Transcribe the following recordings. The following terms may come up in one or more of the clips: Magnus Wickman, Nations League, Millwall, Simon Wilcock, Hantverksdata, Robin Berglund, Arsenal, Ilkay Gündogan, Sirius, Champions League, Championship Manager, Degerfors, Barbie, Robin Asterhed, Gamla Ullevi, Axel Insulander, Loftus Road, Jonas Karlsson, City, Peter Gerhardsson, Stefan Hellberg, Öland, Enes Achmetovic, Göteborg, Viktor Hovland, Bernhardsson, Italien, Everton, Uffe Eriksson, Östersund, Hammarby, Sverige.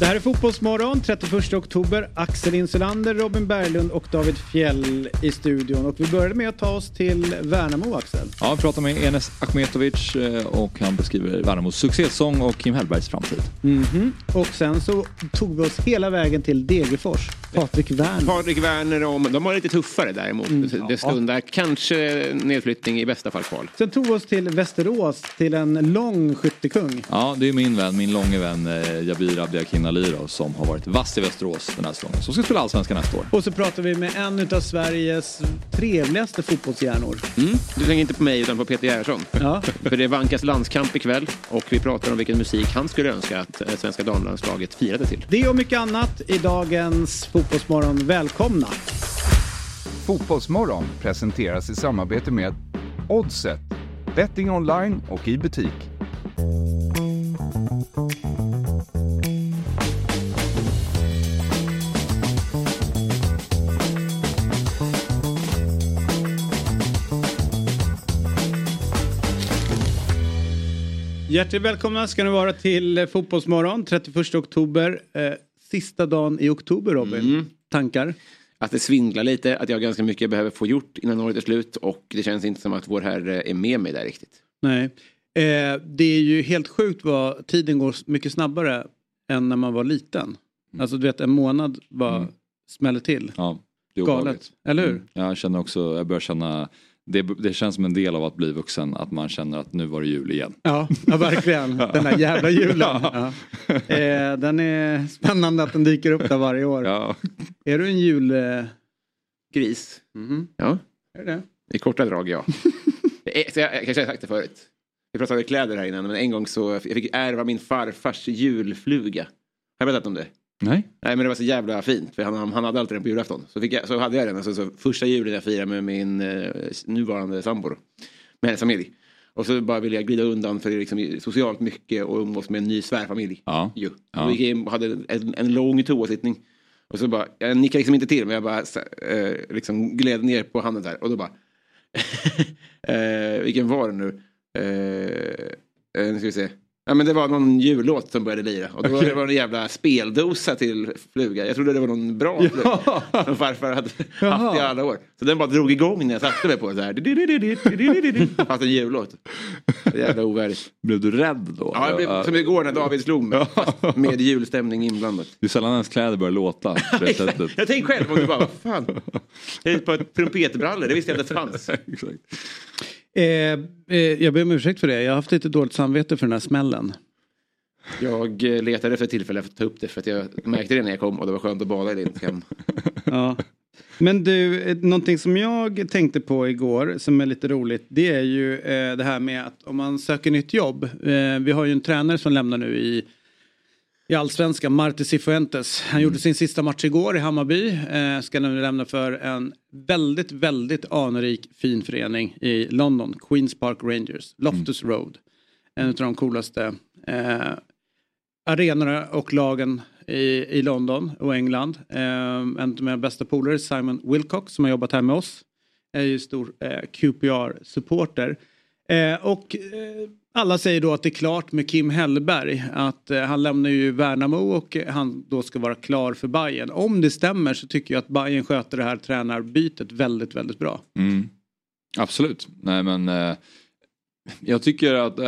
Det här är Fotbollsmorgon, 31 oktober. Axel Insulander, Robin Berglund och David Fjäll i studion. Och vi började med att ta oss till Värnamo, Axel. Ja, vi pratar med Enes Achmetovic och han beskriver Värnamos successång och Kim Hellbergs framtid. Mm-hmm. Och sen så tog vi oss hela vägen till Degerfors. Patrik Werner om, de har lite tuffare däremot. Det stundar kanske nedflyttning i bästa fall kval. Sen tog vi oss till Västerås, till en lång skyttekung. Ja, det är min långe vän Jabir Abdiakim Nalira, som har varit vass i Västerås den här säsongen, som ska spela allsvenskan nästa år. Och så pratar vi med en av Sveriges trevligaste fotbollshjärnor. Du tänker inte på mig utan på Peter Gerhardsson. Ja. För det vankas landskamp ikväll och vi pratar om vilken musik han skulle önska att svenska damlandslaget firade till. Det och mycket annat i dagens Fotbollsmorgon. Välkomna! Fotbollsmorgon presenteras i samarbete med Oddset, betting online och i butik. Hjärtligt välkomna ska ni vara till Fotbollsmorgon, 31 oktober, sista dagen i oktober, Robin. Tankar? Att det svindlar lite, att jag ganska mycket behöver få gjort innan året är slut och det känns inte som att vår herre är med mig där riktigt. Nej, det är ju helt sjukt vad tiden går mycket snabbare än när man var liten. Alltså du vet, en månad bara smäller till. Ja, det är galet, eller hur? Jag börjar känna... Det känns som en del av att bli vuxen, att man känner att nu var det jul igen. Ja verkligen. Den där jävla julen. Ja. Den är spännande att den dyker upp där varje år. Ja. Är du en julgris? Ja. Är det? I korta drag, ja. Jag kanske har sagt det förut. Vi pratade kläder här innan, men en gång så fick jag ärva min farfars julfluga. Har jag berättat om det? Nej, men det var så jävla fint. För han hade alltid den på julafton. Så hade jag den. Så första julen jag firade med min nuvarande sambo. Med hennes familj. Och så bara ville jag glida undan för det liksom socialt mycket. Och umgås med en ny svärfamilj. Och jag hade en lång toasittning. Och så bara, jag nickade liksom inte till. Men jag bara liksom gled ner på handen där. Och då bara vilken var det nu? Nu ska vi se. Ja, men det var någon jullåt som började lira. Och då var det en jävla speldosa till fluga. Jag trodde det var någon bra fluga som farfar hade haft i alla år. Så den bara drog igång när jag satte mig på det här. Fast en jullåt. Det är jävla ovärdigt. Blev du rädd då? Ja, jag blev, som igår när David slog mig. Med julstämning inblandat. Det är sällan ens kläder börjar låta. Jag tänkte själv om du bara, vad fan. Jag är på ett trumpetbrallor, det visste jag inte fanns. Exakt. Jag ber om ursäkt för det. Jag har haft lite dåligt samvete för den här smällen. Jag letade för tillfället att ta upp det, för att jag märkte det när jag kom och det var skönt att bada i det. Ja. Men du, någonting som jag tänkte på igår som är lite roligt, det är ju det här med att om man söker nytt jobb. Vi har ju en tränare som lämnar nu i allsvenskan, Marti Cifuentes. Han gjorde sin sista match igår i Hammarby. Ska nu lämna för en väldigt, väldigt anrik fin förening i London. Queen's Park Rangers. Loftus Road. En av de coolaste arenorna och lagen i London och England. En av mina bästa polare, Simon Wilcock, som har jobbat här med oss. Är ju stor QPR-supporter. Alla säger då att det är klart med Kim Hellberg, att han lämnar ju Värnamo och han då ska vara klar för Bayern. Om det stämmer så tycker jag att Bayern sköter det här tränarbytet väldigt, väldigt bra. Absolut. Nej, men jag tycker att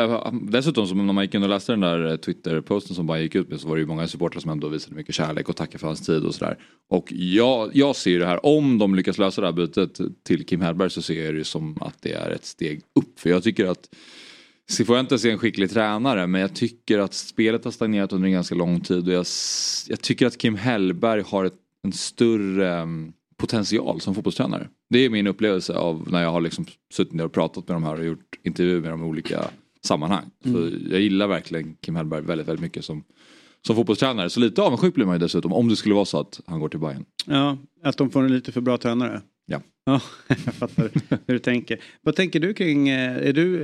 dessutom, som när man gick in och läste den där Twitter-posten som Bayern gick ut med, så var det ju många supportrar som ändå visade mycket kärlek och tackar för hans tid och sådär. Och jag ser det här, om de lyckas lösa det här bytet till Kim Hellberg, så ser jag det som att det är ett steg upp. För jag tycker att Cifuentes är en skicklig tränare, men jag tycker att spelet har stagnerat under en ganska lång tid och jag tycker att Kim Hellberg har en större potential som fotbollstränare. Det är min upplevelse av när jag har liksom suttit ner och pratat med de här och gjort intervjuer med dem i olika sammanhang. Så jag gillar verkligen Kim Hellberg väldigt, väldigt mycket som fotbollstränare. Så lite avundsjuk blir man ju dessutom om det skulle vara så att han går till Bayern. Ja, att de får en lite för bra tränare. Ja, jag fattar hur du tänker. Vad tänker du kring, är du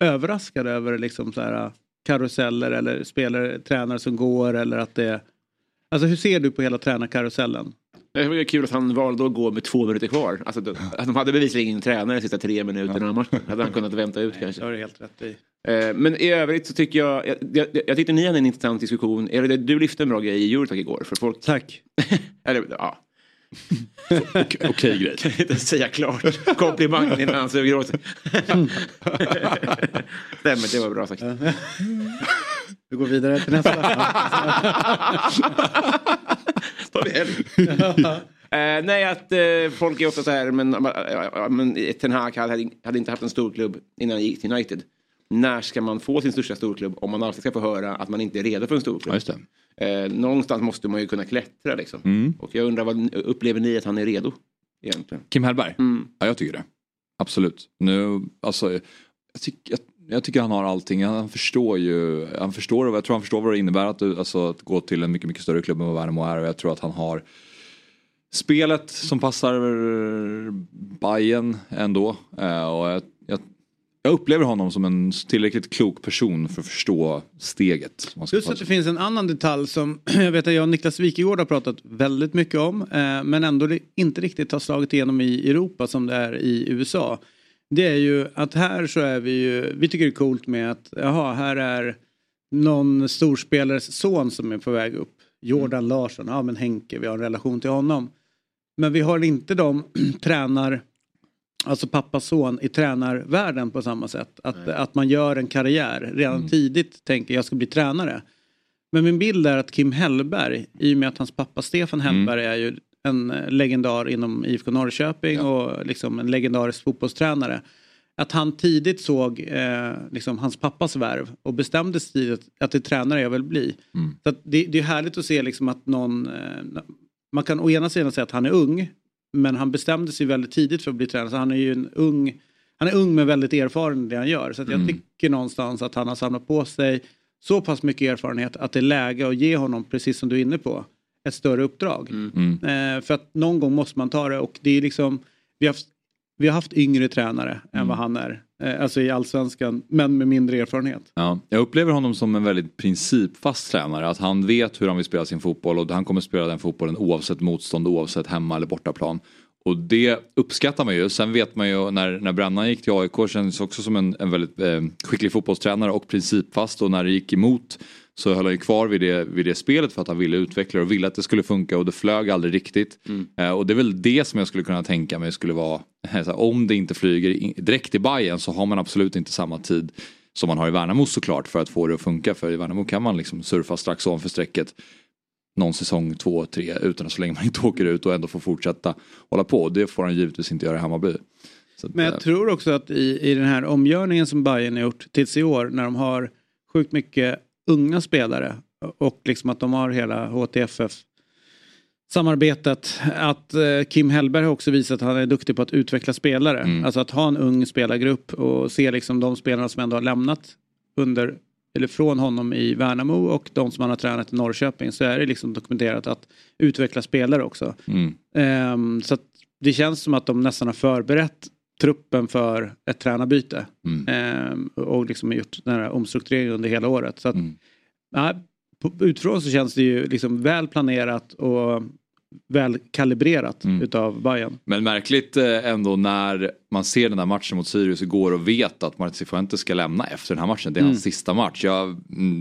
överraskad över liksom så här karuseller eller spelare, tränare som går, eller att det, alltså hur ser du på hela tränarkarusellen? Det var kul att han valde att gå med 2 minuter kvar. Alltså, att de hade bevisligen ingen tränare de sista 3 minuterna av matchen. Hade han kunnat vänta ut kanske. Det har du helt rätt i. Men i övrigt så tycker jag tyckte ni hade en intressant diskussion. Eller du lyfte en bra grej i Eurotalk igår för folk. Tack. Eller ja. Okej grej. Kan inte säga klart. Komplimangen innan han suger åt sig. Stämmer, det var bra sagt. Vi går vidare till nästa. Ta det här. Nej, att folk är ofta så här, men Ten Hag hade inte haft en stor klubb innan han gick till United. När ska man få sin största storklubb om man alltid ska få höra att man inte är redo för en storklubb? Ja, just det. Någonstans måste man ju kunna klättra liksom. Mm. Och jag undrar, vad upplever ni att han är redo egentligen? Kim Hellberg? Mm. Ja, jag tycker det. Absolut. Nu, alltså, jag tycker han har allting. Han förstår ju, jag tror han förstår vad det innebär att gå till en mycket, mycket större klubb än vad Värnamo är. Och jag tror att han har spelet som passar Bayern ändå. Och jag upplever honom som en tillräckligt klok person för att förstå steget. Just att det finns en annan detalj som jag vet att jag och Niklas Wikegård har pratat väldigt mycket om. Men ändå inte riktigt har slagit igenom i Europa som det är i USA. Det är ju att här så är vi ju... Vi tycker det är coolt med att här är någon storspelares son som är på väg upp. Jordan Larsson, ja men Henke, vi har en relation till honom. Men vi har inte de tränar... Alltså pappas son i tränarvärlden på samma sätt. Att man gör en karriär. Redan tidigt tänker jag ska bli tränare. Men min bild är att Kim Hellberg, i och med att hans pappa Stefan Hellberg är ju en legendar inom IFK Norrköping och liksom en legendarisk fotbollstränare. Att han tidigt såg liksom hans pappas värv och bestämde sig tidigt att det är tränare jag vill bli. Mm. Så att det är härligt att se liksom att någon... man kan å ena sidan säga att han är ung. Men han bestämde sig väldigt tidigt för att bli tränare. Så han är ju ung men väldigt erfaren i det han gör. Så att jag tycker någonstans att han har samlat på sig så pass mycket erfarenhet att det är läge att ge honom, precis som du är inne på, ett större uppdrag. För att någon gång måste man ta det. Och det är liksom, vi har haft yngre tränare än vad han är. Alltså i allsvenskan, men med mindre erfarenhet. Ja, jag upplever honom som en väldigt principfast tränare. Att han vet hur han vill spela sin fotboll. Och han kommer spela den fotbollen oavsett motstånd. Oavsett hemma eller bortaplan. Och det uppskattar man ju. Sen vet man ju när Brännan gick till AIK. Kändes också som en väldigt skicklig fotbollstränare. Och principfast. Och när det gick emot så höll han ju kvar vid det spelet. För att han ville utveckla och ville att det skulle funka. Och det flög aldrig riktigt. Och det är väl det som jag skulle kunna tänka mig skulle vara. Om det inte flyger direkt i Bayern så har man absolut inte samma tid som man har i Värnamo såklart för att få det att funka. För i Värnamo kan man liksom surfa strax ovanför strecket någon säsong, 2-3 utan att så länge man inte åker ut och ändå får fortsätta hålla på. Det får han givetvis inte göra i Hammarby. Så men jag tror också att i den här omgörningen som Bayern har gjort tills i år när de har sjukt mycket unga spelare och liksom att de har hela HTFF samarbetet, att Kim Hellberg har också visat att han är duktig på att utveckla spelare. Alltså att ha en ung spelargrupp och se liksom de spelarna som ändå har lämnat under eller från honom i Värnamo och de som han har tränat i Norrköping, så är det liksom dokumenterat att utveckla spelare också. Så att det känns som att de nästan har förberett truppen för ett tränarbyte och liksom gjort den här omstruktureringen under hela året. Så att utifrån så känns det ju liksom väl planerat och väl kalibrerat utav Bayern. Men märkligt ändå när man ser den här matchen mot Sirius igår och vet att Marti Cifuentes ska lämna efter den här matchen. Det är hans sista match.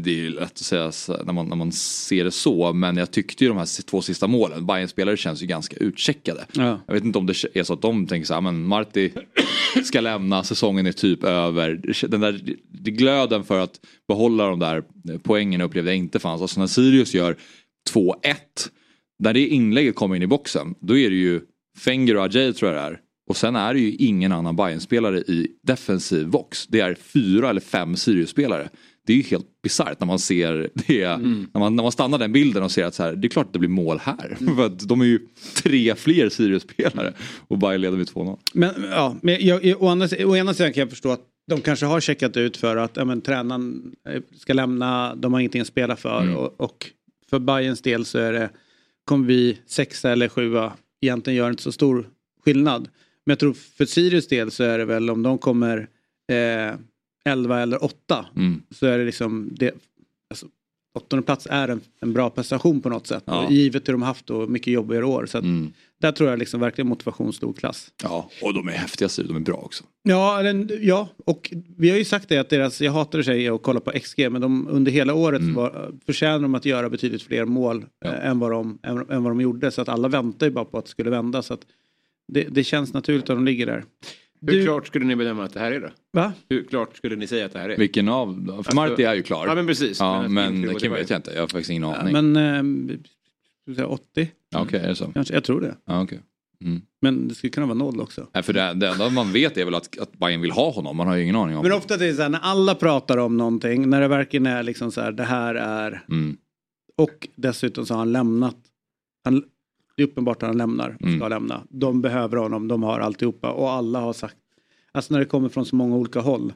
Det är ju lätt att säga när man ser det så, men jag tyckte ju de här två sista målen. Bayerns spelare känns ju ganska utcheckade. Ja. Jag vet inte om det är så att de tänker så här, men Marti ska lämna, säsongen är typ över. Den där glöden för att behålla de där poängen upplevde jag inte fanns. Alltså när Sirius gör 2-1, när det inlägget kommer in i boxen, då är det ju Fenger och Ajay, tror jag det är. Och sen är det ju ingen annan Bayern-spelare i defensiv box. Det är 4 eller 5 Sirius-spelare. Det är ju helt bisarrt när man ser det. När man stannar den bilden och ser att så här, det är klart att det blir mål här. För att de är ju 3 fler Sirius-spelare. Och Bayern leder vid 2-0. Men å ena sidan kan jag förstå att de kanske har checkat ut för att tränaren ska lämna. De har ingenting att spela för. Och för Bayerns del så är det, kommer vi 6:a eller 7:a egentligen gör inte så stor skillnad. Men jag tror för Sirius del så är det väl om de kommer 11 eller 8 så är det liksom det, alltså, åttonde plats är en bra prestation på något sätt. Ja. Givet hur de haft och mycket jobbigare år. Så att där tror jag liksom verkligen motivation stod klass. Ja, och de är häftiga, de är bra också. Ja, ja, och vi har ju sagt det att deras, jag hatar sig att kolla på XG, men de under hela året förtjänar de att göra betydligt fler mål än vad de gjorde. Så att alla väntar ju bara på att det skulle vända. Så att det känns naturligt att de ligger där. Hur klart skulle ni bedöma att det här är då? Va? Hur klart skulle ni säga att det här är? Vilken av? För alltså, Marti är ju klar. Ja, men precis. Ja, men det kan jag inte. Jag har faktiskt ingen aning. Ja, men 80? Ja, okej, är det så? Kanske, jag tror det. Ja, okej. Mm. Men det skulle kunna vara noll också. Ja, för det enda man vet är väl att Bayern vill ha honom. Man har ju ingen aning om det. Men ofta det är så här, när alla pratar om någonting, när det verkligen är liksom så här, det här är... Mm. Och dessutom så har han lämnat... Det är uppenbart att han lämnar, ska lämna. De behöver honom, de har alltihopa. Och alla har sagt, alltså när det kommer från så många olika håll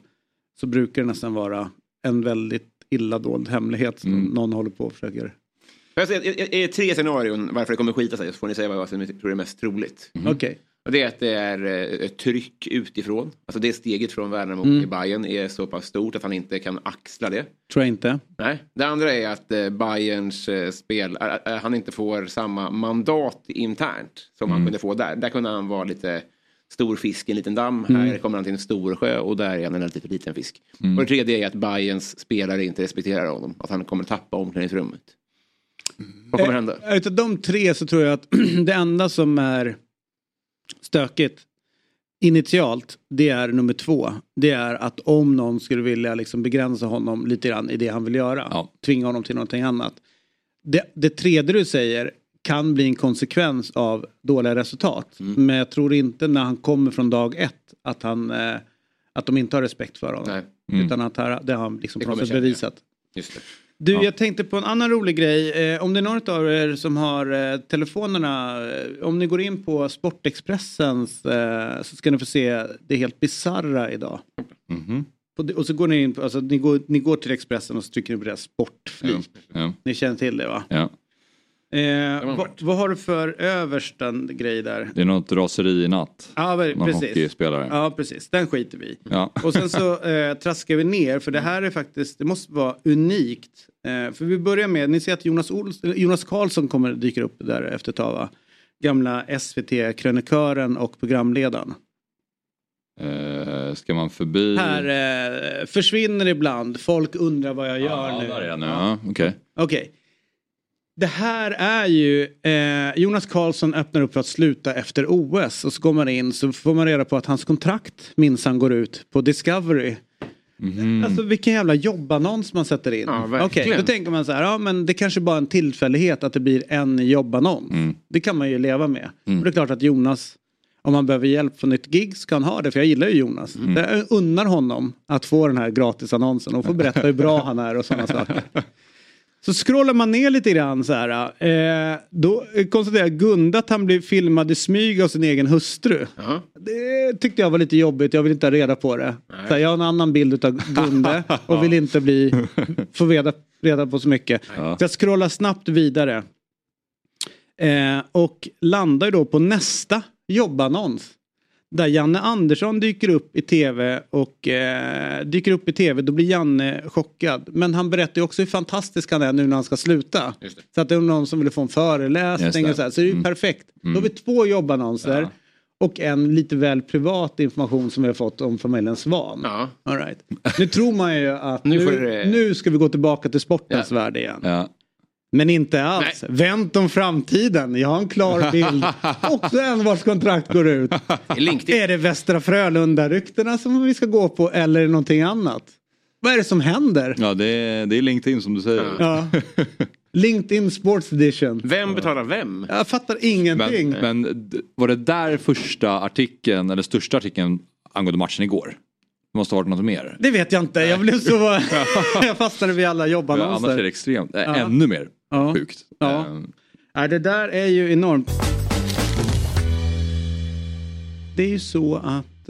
så brukar det nästan vara en väldigt illa dold hemlighet som någon håller på och försöker. Det är tre scenarion varför det kommer skita sig. Så får ni säga vad ni tror är mest troligt. Okej. Och det är att det är ett tryck utifrån. Alltså det steget från Värnamo till Bayern är så pass stort att han inte kan axla det. Tror jag inte. Nej. Det andra är att Bayerns spel, han inte får samma mandat internt som han kunde få där. Där kunde han vara lite stor fisk i en liten damm. Här kommer han till en stor sjö och där är han en lite liten fisk. Och det tredje är att Bayerns spelare inte respekterar honom. Att han kommer tappa omklädningsrummet. Vad kommer hända? Utav de tre så tror jag att det enda som är stökigt initialt, det är nummer 2. Det är att om någon skulle vilja liksom begränsa honom lite grann i det han vill göra, tvinga honom till någonting annat. Det tredje du säger kan bli en konsekvens av dåliga resultat. Men jag tror inte när han kommer från dag 1 att att de inte har respekt för honom. Utan att det har han liksom på något sätt bevisat. Just det. Du, jag tänkte på en annan rolig grej. Om det är någon av er som har telefonerna, om ni går in på Sportexpressens så ska ni få se det helt bizarra idag. Och så går ni in på, alltså ni går till Expressen och så trycker ni på deras sportflik. Ni känner till det, va? Ja. Vad har du för översten grej där? Det är något raseri i natt. Ja, precis. Ja, precis. Den skiter vi i. Ja. Och sen så traskar vi ner. För det här är faktiskt, det måste vara unikt. För vi börjar med, ni ser att Jonas Karlsson kommer dyka upp där efter tag, va? Gamla SVT-krönikören och programledaren. Ska man förbi? Här försvinner ibland. Folk undrar vad jag gör nu. Där är jag nu. Ja, okej. Det här är ju Jonas Karlsson öppnar upp för att sluta efter OS. Och så går man in så får man reda på att hans kontrakt minsann går ut på Discovery. Alltså vilken jävla jobbannons man sätter in. Ja, okej, då tänker man så här, ja men det kanske bara är en tillfällighet att det blir en jobbannons. Det kan man ju leva med. Och det är klart att Jonas, om han behöver hjälp från nytt gig så kan han ha det. För jag gillar ju Jonas. Jag unnar honom att få den här gratisannonsen och få berätta hur bra han är och sådana saker. Så scrollar man ner lite grann så här. Då konstaterar Gunda att han blev filmad i smyg av sin egen hustru. Det tyckte jag var lite jobbigt. Jag vill inte ha reda på det. Så här, jag har en annan bild av Gunda och vill inte få reda på så mycket. Så jag scrollar snabbt vidare. Och landar då på nästa jobbannons. Där Janne Andersson dyker upp i tv och då blir Janne chockad. Men han berättar ju också hur fantastisk han är nu när han ska sluta. Så att det är någon som vill få en föreläsning och så här. Så det är ju perfekt. Då har vi 2 jobbannonser och en lite väl privat information som vi har fått om familjen Svan. All right. Nu tror man ju att nu ska vi gå tillbaka till sportens värld igen. Men inte alls. Nej. Vänt om framtiden. Jag har en klar bild. Också en vars kontrakt går ut. Är det Västra Frölunda-rykterna som vi ska gå på? Eller är det någonting annat? Vad är det som händer? Ja, det är LinkedIn som du säger. Ja. LinkedIn Sports Edition. Vem betalar vem? Jag fattar ingenting. Men var det där första artikeln, eller största artikeln angående matchen igår? Det måste ha varit något mer. Det vet jag inte. Jag blev så... jag fastnade vid alla jobbannonser. Annars är det extremt. Ännu mer. Sjukt. Det där är ju enormt. Det är ju så att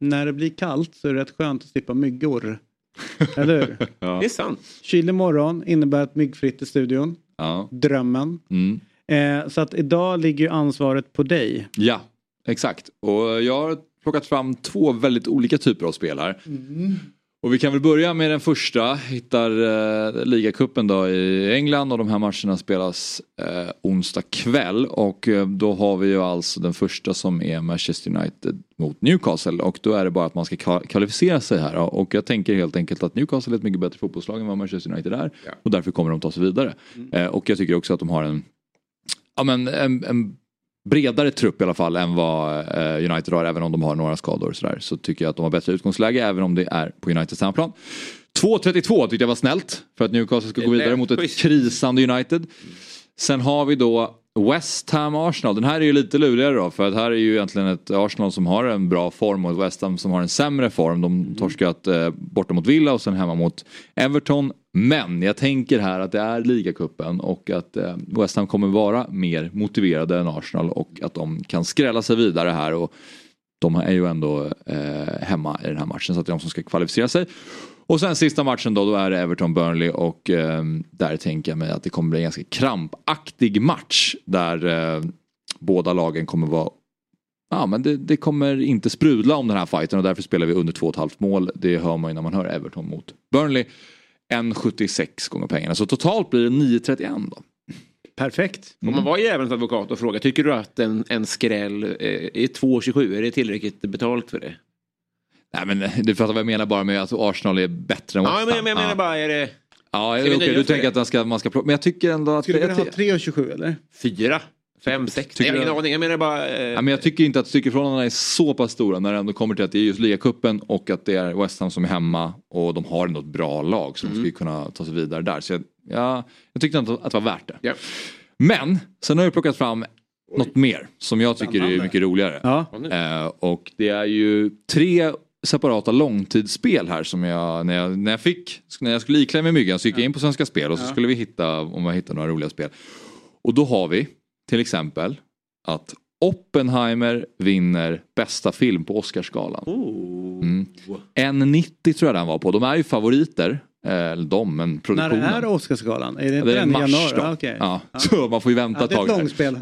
när det blir kallt så är det rätt skönt att slippa myggor. Eller hur? Det är sant. Kylig morgon innebär ett myggfritt i studion. Drömmen. Så att idag ligger ju ansvaret på dig. Ja, exakt. Och jag har plockat fram 2 väldigt olika typer av spelare. Och vi kan väl börja med den första. Hittar ligacupen då i England, och de här matcherna spelas onsdag kväll. Och då har vi ju alltså den första som är Manchester United mot Newcastle. Och då är det bara att man ska kvalificera sig här. Och jag tänker helt enkelt att Newcastle är ett mycket bättre fotbollslag än vad Manchester United är. Ja. Och därför kommer de ta sig vidare. Mm. Och jag tycker också att de har en bredare trupp i alla fall än vad United har, även om de har några skador och sådär. Så tycker jag att de har bättre utgångsläge, även om det är på Uniteds hemplan. 2-32 tyckte jag var snällt, för att Newcastle ska gå vidare mot ett krisande United. Sen har vi då West Ham Arsenal. Den här är ju lite lurigare då, för att här är ju egentligen ett Arsenal som har en bra form och ett West Ham som har en sämre form. De torskat borta mot Villa och sen hemma mot Everton. Men jag tänker här att det är ligacupen och att West Ham kommer vara mer motiverade än Arsenal och att de kan skrälla sig vidare här, och de är ju ändå hemma i den här matchen, så att det är de som ska kvalificera sig. Och sen sista matchen då är det Everton-Burnley, och där tänker jag mig att det kommer bli en ganska krampaktig match där båda lagen kommer vara... Ja, men det kommer inte sprudla om den här fighten, och därför spelar vi under 2,5 mål. Det hör man ju när man hör Everton mot Burnley. 1,76 gånger pengarna. Så totalt blir det 9,31 då. Perfekt. Om man var jävligt advokat och frågar, tycker du att en skräll är 2,27? Är det tillräckligt betalt för det? Nej, men du fattar vad jag menar bara med att Arsenal är bättre än West Ham. Ja, men jag menar bara, är det... Ja, okej, du tänker att man ska plocka. Men jag tycker ändå att... Skulle du ha 3,27 eller? 4? 5-6. Jag har ingen aning, jag menar bara... Ja, men jag tycker inte att styrkeförhållandena är så pass stora när det ändå kommer till att det är just ligacupen och att det är West Ham som är hemma, och de har ändå ett bra lag som skulle kunna ta sig vidare där. Så jag tyckte inte att det var värt det. Ja. Men sen har jag plockat fram något mer som jag tycker är mycket roligare. Ja. Och det är ju tre separata långtidsspel här som jag när jag skulle iklämma mig myggen, så gick jag in på Svenska Spel och så skulle vi hitta några roliga spel. Och då har vi till exempel att Oppenheimer vinner bästa film på Oscarsgalan. 1,90 tror jag den var på. De är ju favoriter. Men produktionen. När är Oscarsgalan? Är det inte den i januari? Då. Ah, okay. Så man får ju vänta ett tag. Det är ett långspel.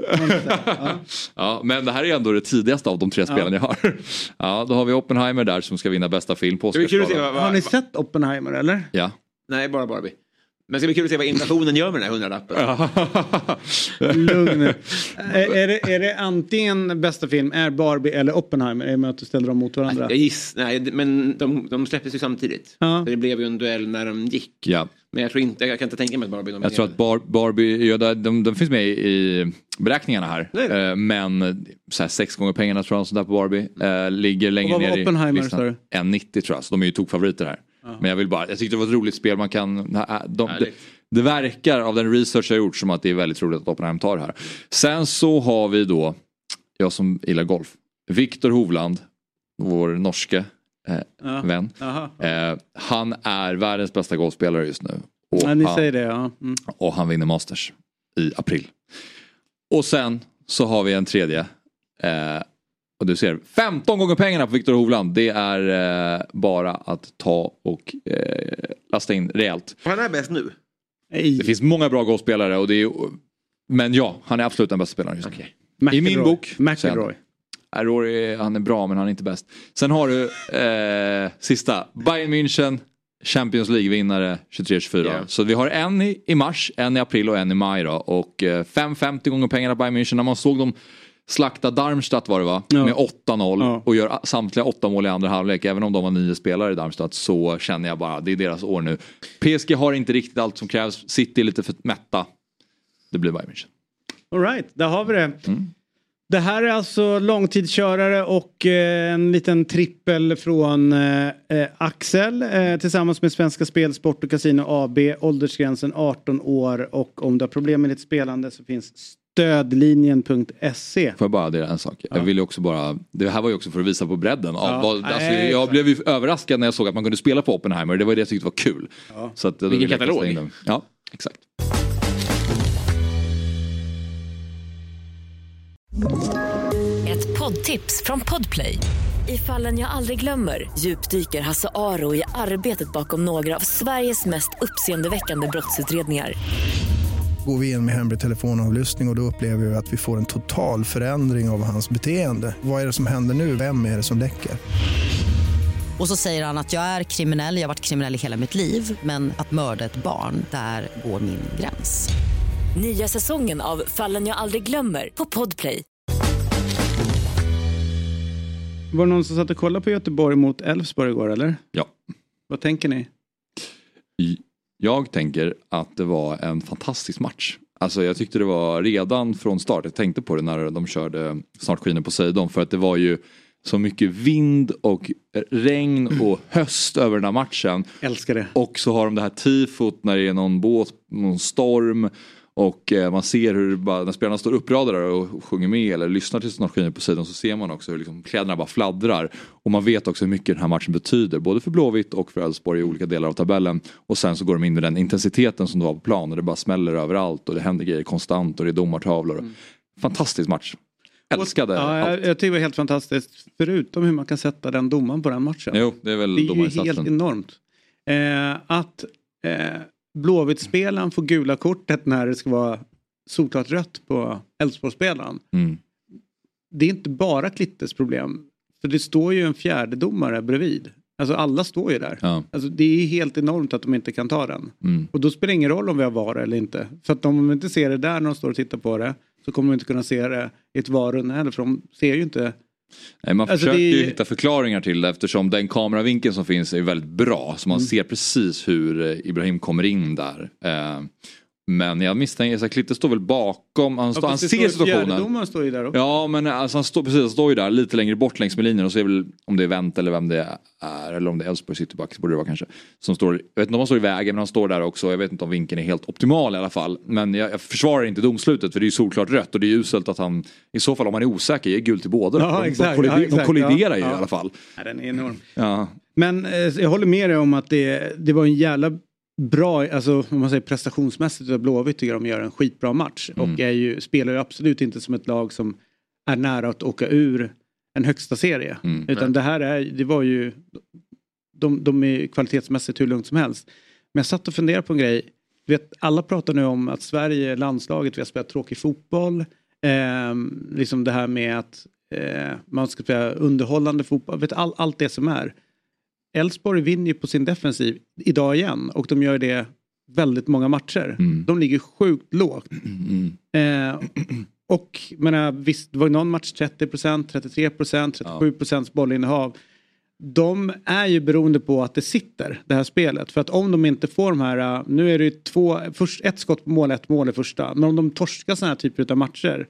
Men det här är ändå det tidigaste av de tre spelen jag har. Ja, då har vi Oppenheimer där som ska vinna bästa film på Oscarsgalan. Har ni sett Oppenheimer eller? Ja. Nej, bara Barbie. Men ska bli kul att se vad inflationen gör med den här 100-lappen. Lugn. Är det antingen bästa film är Barbie eller Oppenheimer? Är det med att du ställer dem mot varandra? Nej, men de släpptes ju samtidigt. Så det blev ju en duell när de gick. Ja. Men jag tror inte, jag kan inte tänka mig att Barbie... Jag tror att Barbie, de finns med i beräkningarna här. Nej. Men så här, 6 gånger pengarna tror jag, så där på Barbie. Ligger längre ner i Oppenheimer 1,90 tror jag. Så de är ju tokfavoriter här. Men jag tyckte det var ett roligt spel. Man kan, det verkar av den research jag gjort som att det är väldigt roligt att Oppenheim tar det här. Sen så har vi då, jag som gillar golf, Viktor Hovland, vår norske vän. Han är världens bästa golfspelare just nu. Och, och han vinner Masters i april. Och sen så har vi en tredje. Och du ser 15 gånger pengarna på Viktor Hovland. Det är bara att ta och lasta in rejält. Han är bäst nu. Det finns många bra golfspelare och det är, men han är absolut den bästa spelaren just nu. Okay. I min bok McIlroy. Rory, han är bra men han är inte bäst. Sen har du sista Bayern München, Champions League vinnare 23-24. Yeah. Så vi har en i mars, en i april och en i maj då. Och 5,50 gånger pengarna Bayern München, när man såg dem slakta Darmstadt var det med 8-0 och gör samtliga 8 mål i andra halvlek, även om de var 9 spelare i Darmstadt, så känner jag bara, det är deras år nu. PSG har inte riktigt allt som krävs, City är lite för mätta. Det blir Bayern München. All right, där har vi det. Det här är alltså långtidskörare och en liten trippel från Axel tillsammans med Svenska Spel, Sport och Casino AB, åldersgränsen 18 år, och om du har problem med ditt spelande så finns stödlinjen.se. Får jag bara det en sak. Jag ville också bara, det här var ju också för att visa på bredden. Jag blev ju överraskad när jag såg att man kunde spela på Oppenheimer. Det var det jag tyckte var kul. Så att vilken katalog. Ja, exakt. Ett poddtips från Podplay. I Fallen jag aldrig glömmer djupdyker Hasse Aro i arbetet bakom några av Sveriges mest uppseendeväckande brottsutredningar. Går vi in med hemlig telefonavlyssning och då upplever vi att vi får en total förändring av hans beteende. Vad är det som händer nu? Vem är det som läcker? Och så säger han att jag är kriminell, jag har varit kriminell i hela mitt liv. Men att mörda ett barn, där går min gräns. Nya säsongen av Fallen jag aldrig glömmer på Podplay. Var det någon som satt och kollade på Göteborg mot Elfsborg igår, eller? Ja. Vad tänker ni? Jag tänker att det var en fantastisk match. Alltså jag tyckte det var redan från start. Jag tänkte på det när de körde Snart skiner på Poseidon. För att det var ju så mycket vind och regn och höst över den här matchen. Älskar det. Och så har de det här tifot när det är någon båt, någon storm. Och man ser hur bara, när spelarna står uppradade och sjunger med eller lyssnar till Snart skiner på Poseidon, så ser man också hur liksom kläderna bara fladdrar. Och man vet också hur mycket den här matchen betyder. Både för Blåvitt och för Elfsborg i olika delar av tabellen. Och sen så går de in med den intensiteten som det var på plan. Och det bara smäller överallt och det händer grejer konstant och det är domartavlor. Mm. Fantastisk match. Älskade allt. Jag tycker det var helt fantastiskt. Förutom hur man kan sätta den domaren på den matchen. Jo, det är väl domarinsatsen. Det är helt enormt. Blåvitt-spelaren får gula kortet när det ska vara solklart rött på Elfsborg-spelaren. Mm. Det är inte bara Klittes problem. För det står ju en fjärde domare bredvid. Alltså alla står ju där. Ja. Alltså det är helt enormt att de inte kan ta den. Mm. Och då spelar det ingen roll om vi har VAR eller inte. För att om de inte ser det där när de står och tittar på det, så kommer de inte kunna se det i ett varun heller. För de ser ju inte. Nej, man försöker ju hitta förklaringar till det, eftersom den kameravinkeln som finns är väldigt bra. Så man ser precis hur Ibrahim kommer in där. Men jag misstänker att Klitte står väl bakom. Han ser situationen. Står ju där också. Ja, men alltså, han står ju där lite längre bort längs med linjen. Och så är väl om det är Wendt eller vem det är. Eller om det är Elfsborg Cityback, borde det vara kanske. Som står, jag vet inte om han står i vägen, men han står där också. Jag vet inte om vinkeln är helt optimal i alla fall. Men jag försvarar inte domslutet, för det är ju solklart rött. Och det är ju uselt att han, i så fall om han är osäker, ger gult till båda. Ja, de kolliderar ju i alla fall. Ja, den är enorm. Ja. Men jag håller med dig om att det var en jävla bra, alltså om man säger prestationsmässigt av Blåvitt, tycker de gör en skitbra match och spelar ju absolut inte som ett lag som är nära att åka ur en högsta serie, utan det var ju de är kvalitetsmässigt hur lugnt som helst. Men jag satt och funderade på en grej. Vet, alla pratar nu om att Sverige, landslaget, vi har spelat tråkig fotboll, liksom det här med att man ska spela underhållande fotboll, vet, allt det som är. Elfsborg vinner ju på sin defensiv idag igen. Och de gör det väldigt många matcher. Mm. De ligger sjukt lågt. Och visst, det var ju någon match 30%, 33%, 37% bollinnehav. De är ju beroende på att det sitter, det här spelet. För att om de inte får de här... Nu är det ju ett skott på mål, ett mål i första. Men om de torskar sådana här typer av matcher,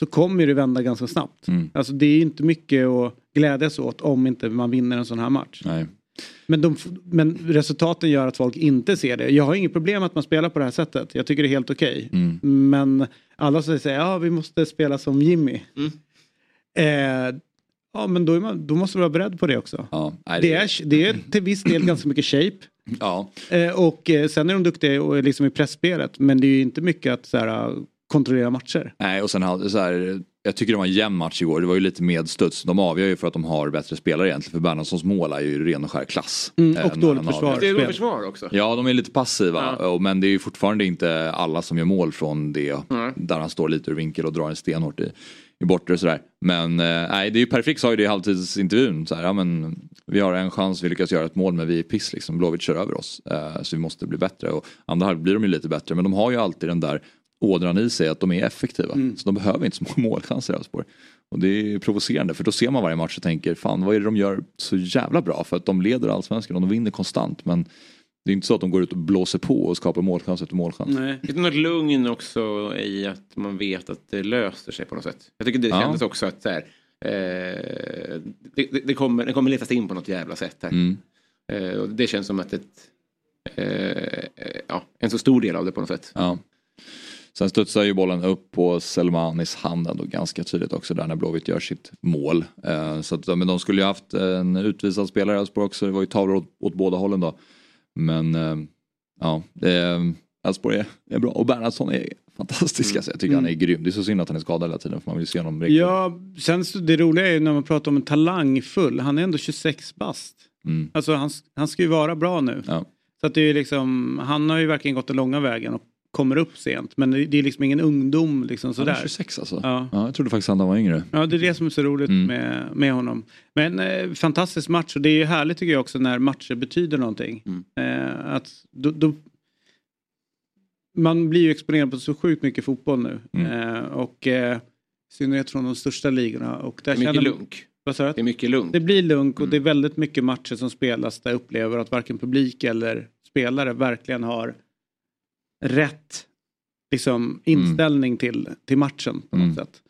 så kommer det vända ganska snabbt. Alltså det är ju inte mycket att glädjas åt om inte man vinner en sån här match. Nej. Men resultaten gör att folk inte ser det. Jag har inget problem att man spelar på det här sättet. Jag tycker det är helt okej. Men alla säger att vi måste spela som Jimmy. Ja, men då måste man vara beredd på det också. Ja, det är till viss del ganska mycket shape. Ja. Och sen är de duktiga och liksom i pressspelet. Men det är ju inte mycket att så här, kontrollera matcher. Nej, och sen så här... Jag tycker det var en jämn match igår. Det var ju lite medstuds. De avgör ju för att de har bättre spelare egentligen. För Bernhardssons mål är ju ren och skär klass. Och dåligt försvar. Det är dåligt försvar också. Ja, de är lite passiva. Ja. Men det är ju fortfarande inte alla som gör mål från det. Mm. Där han står lite ur vinkel och drar en stenhårt i bortre och sådär. Men nej, det är ju perfekt, sa ju det i halvtidsintervjun. Så här, ja, men vi har en chans, vi lyckas göra ett mål, men vi är piss liksom. Blåvitt kör över oss. Så vi måste bli bättre. Och andra halv blir de ju lite bättre. Men de har ju alltid den där ådran i sig att de är effektiva. Så de behöver inte så många målchanser. Och det är provocerande, för då ser man varje match och tänker, fan, vad är det de gör så jävla bra? För att de leder allsvenskan och de vinner konstant. Men det är inte så att de går ut och blåser på och skapar målchans efter målchans. Nej, det är något lugn också i att man vet att det löser sig på något sätt. Jag tycker det kändes också att så här, det kommer letas in på något jävla sätt här. Och det känns som att en så stor del av det på något sätt. Ja. Sen studsar ju bollen upp på Selmanis handen och ganska tydligt också där när Blåvitt gör sitt mål. Så att, men de skulle ju haft en utvisad spelare i Elfsborg också. Det var ju tavlor åt båda hållen då. Men Elfsborg är bra. Och Bernhardsson är fantastisk. Alltså. Jag tycker han är grym. Det är så synd att han är skadad hela tiden, för man vill se honom riktigt. Ja, sen det roliga är ju när man pratar om en talangfull. Han är ändå 26 bast. Alltså han ska ju vara bra nu. Ja. Så att det är liksom, han har ju verkligen gått den långa vägen och kommer upp sent. Men det är liksom ingen ungdom liksom sådär. Han är 26 alltså. Ja. Ja, jag trodde faktiskt han var yngre. Ja, det är det som är så roligt med honom. Men fantastisk match. Och det är ju härligt tycker jag också när matcher betyder någonting. Att då man blir ju exponerad på så sjukt mycket fotboll nu. Och synnerhet från de största ligorna. Och där mycket lunk. Det är mycket lugnt. Det blir lugnt och det är väldigt mycket matcher som spelas där jag upplever att varken publik eller spelare verkligen har rätt liksom, inställning till matchen på något sätt.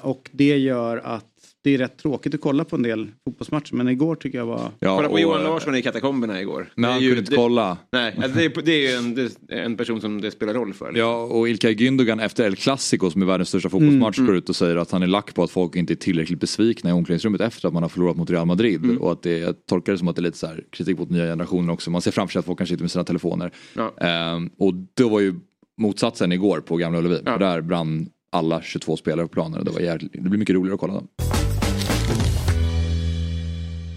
Och det gör att det är rätt tråkigt att kolla på en del fotbollsmatcher. Men igår tycker jag var... Ja, kolla på Johan Larsson i katakomberna igår. Nej, han kunde inte kolla. Nej, alltså det är ju en person som det spelar roll för. Liksom. Ja, och Ilkay Gündogan efter El Clasico som är världens största fotbollsmatch går ut och säger att han är lack på att folk inte är tillräckligt besvikna i omklädningsrummet efter att man har förlorat mot Real Madrid. Och att jag tolkar det som att det är lite så här kritik mot nya generationer också. Man ser framför sig att folk kanske sitter med sina telefoner. Ja. Och det var ju motsatsen igår på Gamla Ullevi. Ja. Och där brann alla 22 spelare på planen. Det blir mycket roligare att kolla dem.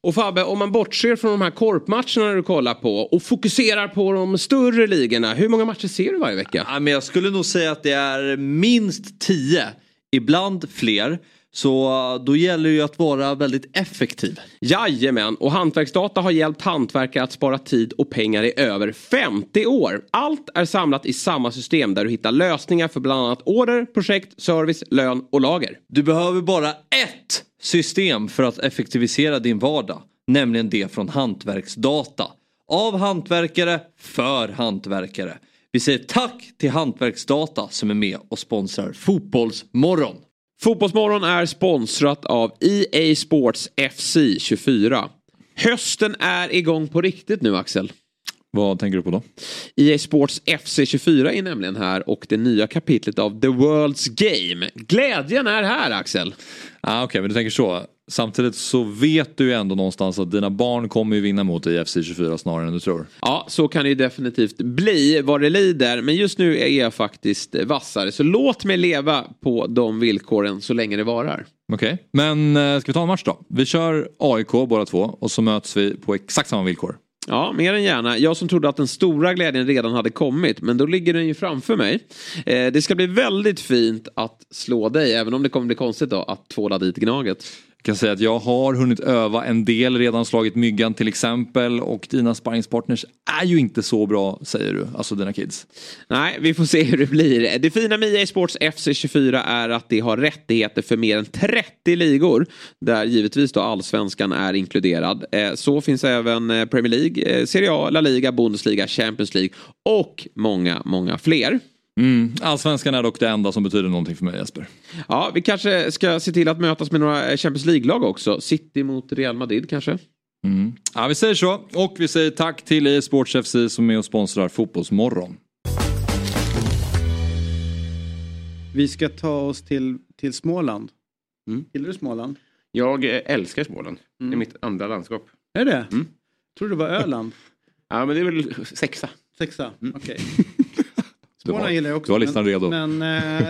Och Fabbe, om man bortser från de här korpmatcherna du kollar på och fokuserar på de större ligorna, hur många matcher ser du varje vecka? Ja, men jag skulle nog säga att det är minst 10, ibland fler. Så då gäller det ju att vara väldigt effektiv. Jajamän, och Hantverksdata har hjälpt hantverkare att spara tid och pengar i över 50 år. Allt är samlat i samma system där du hittar lösningar för bland annat order, projekt, service, lön och lager. Du behöver bara ett system för att effektivisera din vardag, nämligen det från Hantverksdata. Av hantverkare, för hantverkare. Vi säger tack till Hantverksdata som är med och sponsrar Fotbollsmorgon. Fotbollsmorgon är sponsrat av EA Sports FC 24. Hösten är igång på riktigt nu, Axel. Vad tänker du på då? EA Sports FC 24 är nämligen här och det nya kapitlet av The World's Game. Glädjen är här, Axel. Okej, men du tänker så. Samtidigt så vet du ju ändå någonstans att dina barn kommer ju vinna mot i FC 24 snarare än du tror. Ja, så kan det ju definitivt bli vad det lider. Men just nu är jag faktiskt vassare. Så låt mig leva på de villkoren så länge det varar. Okej, men ska vi ta en match då? Vi kör AIK båda två och så möts vi på exakt samma villkor. Ja, mer än gärna. Jag som trodde att den stora glädjen redan hade kommit, men då ligger den ju framför mig. Det ska bli väldigt fint att slå dig, även om det kommer bli konstigt då att tvåla dit Gnaget. Jag kan säga att jag har hunnit öva en del, redan slagit Myggan till exempel, och dina sparringspartners är ju inte så bra, säger du, alltså dina kids. Nej, vi får se hur det blir. Det fina med EA Sports FC 24 är att det har rättigheter för mer än 30 ligor, där givetvis då allsvenskan är inkluderad. Så finns även Premier League, Serie A, La Liga, Bundesliga, Champions League och många, många fler. Allsvenskan är dock det enda som betyder någonting för mig, Jesper. Ja, vi kanske ska se till att mötas med några Champions League-lag också. City mot Real Madrid kanske. Ja, vi säger så. Och vi säger tack till EA Sports FC som är och sponsrar Fotbollsmorgon. Vi ska ta oss till Småland. Gillar du Småland? Jag älskar Småland. Det är mitt andra landskap. Är det? Tror du det var Öland? Ja, men det är väl sexa, okej. Småland också, men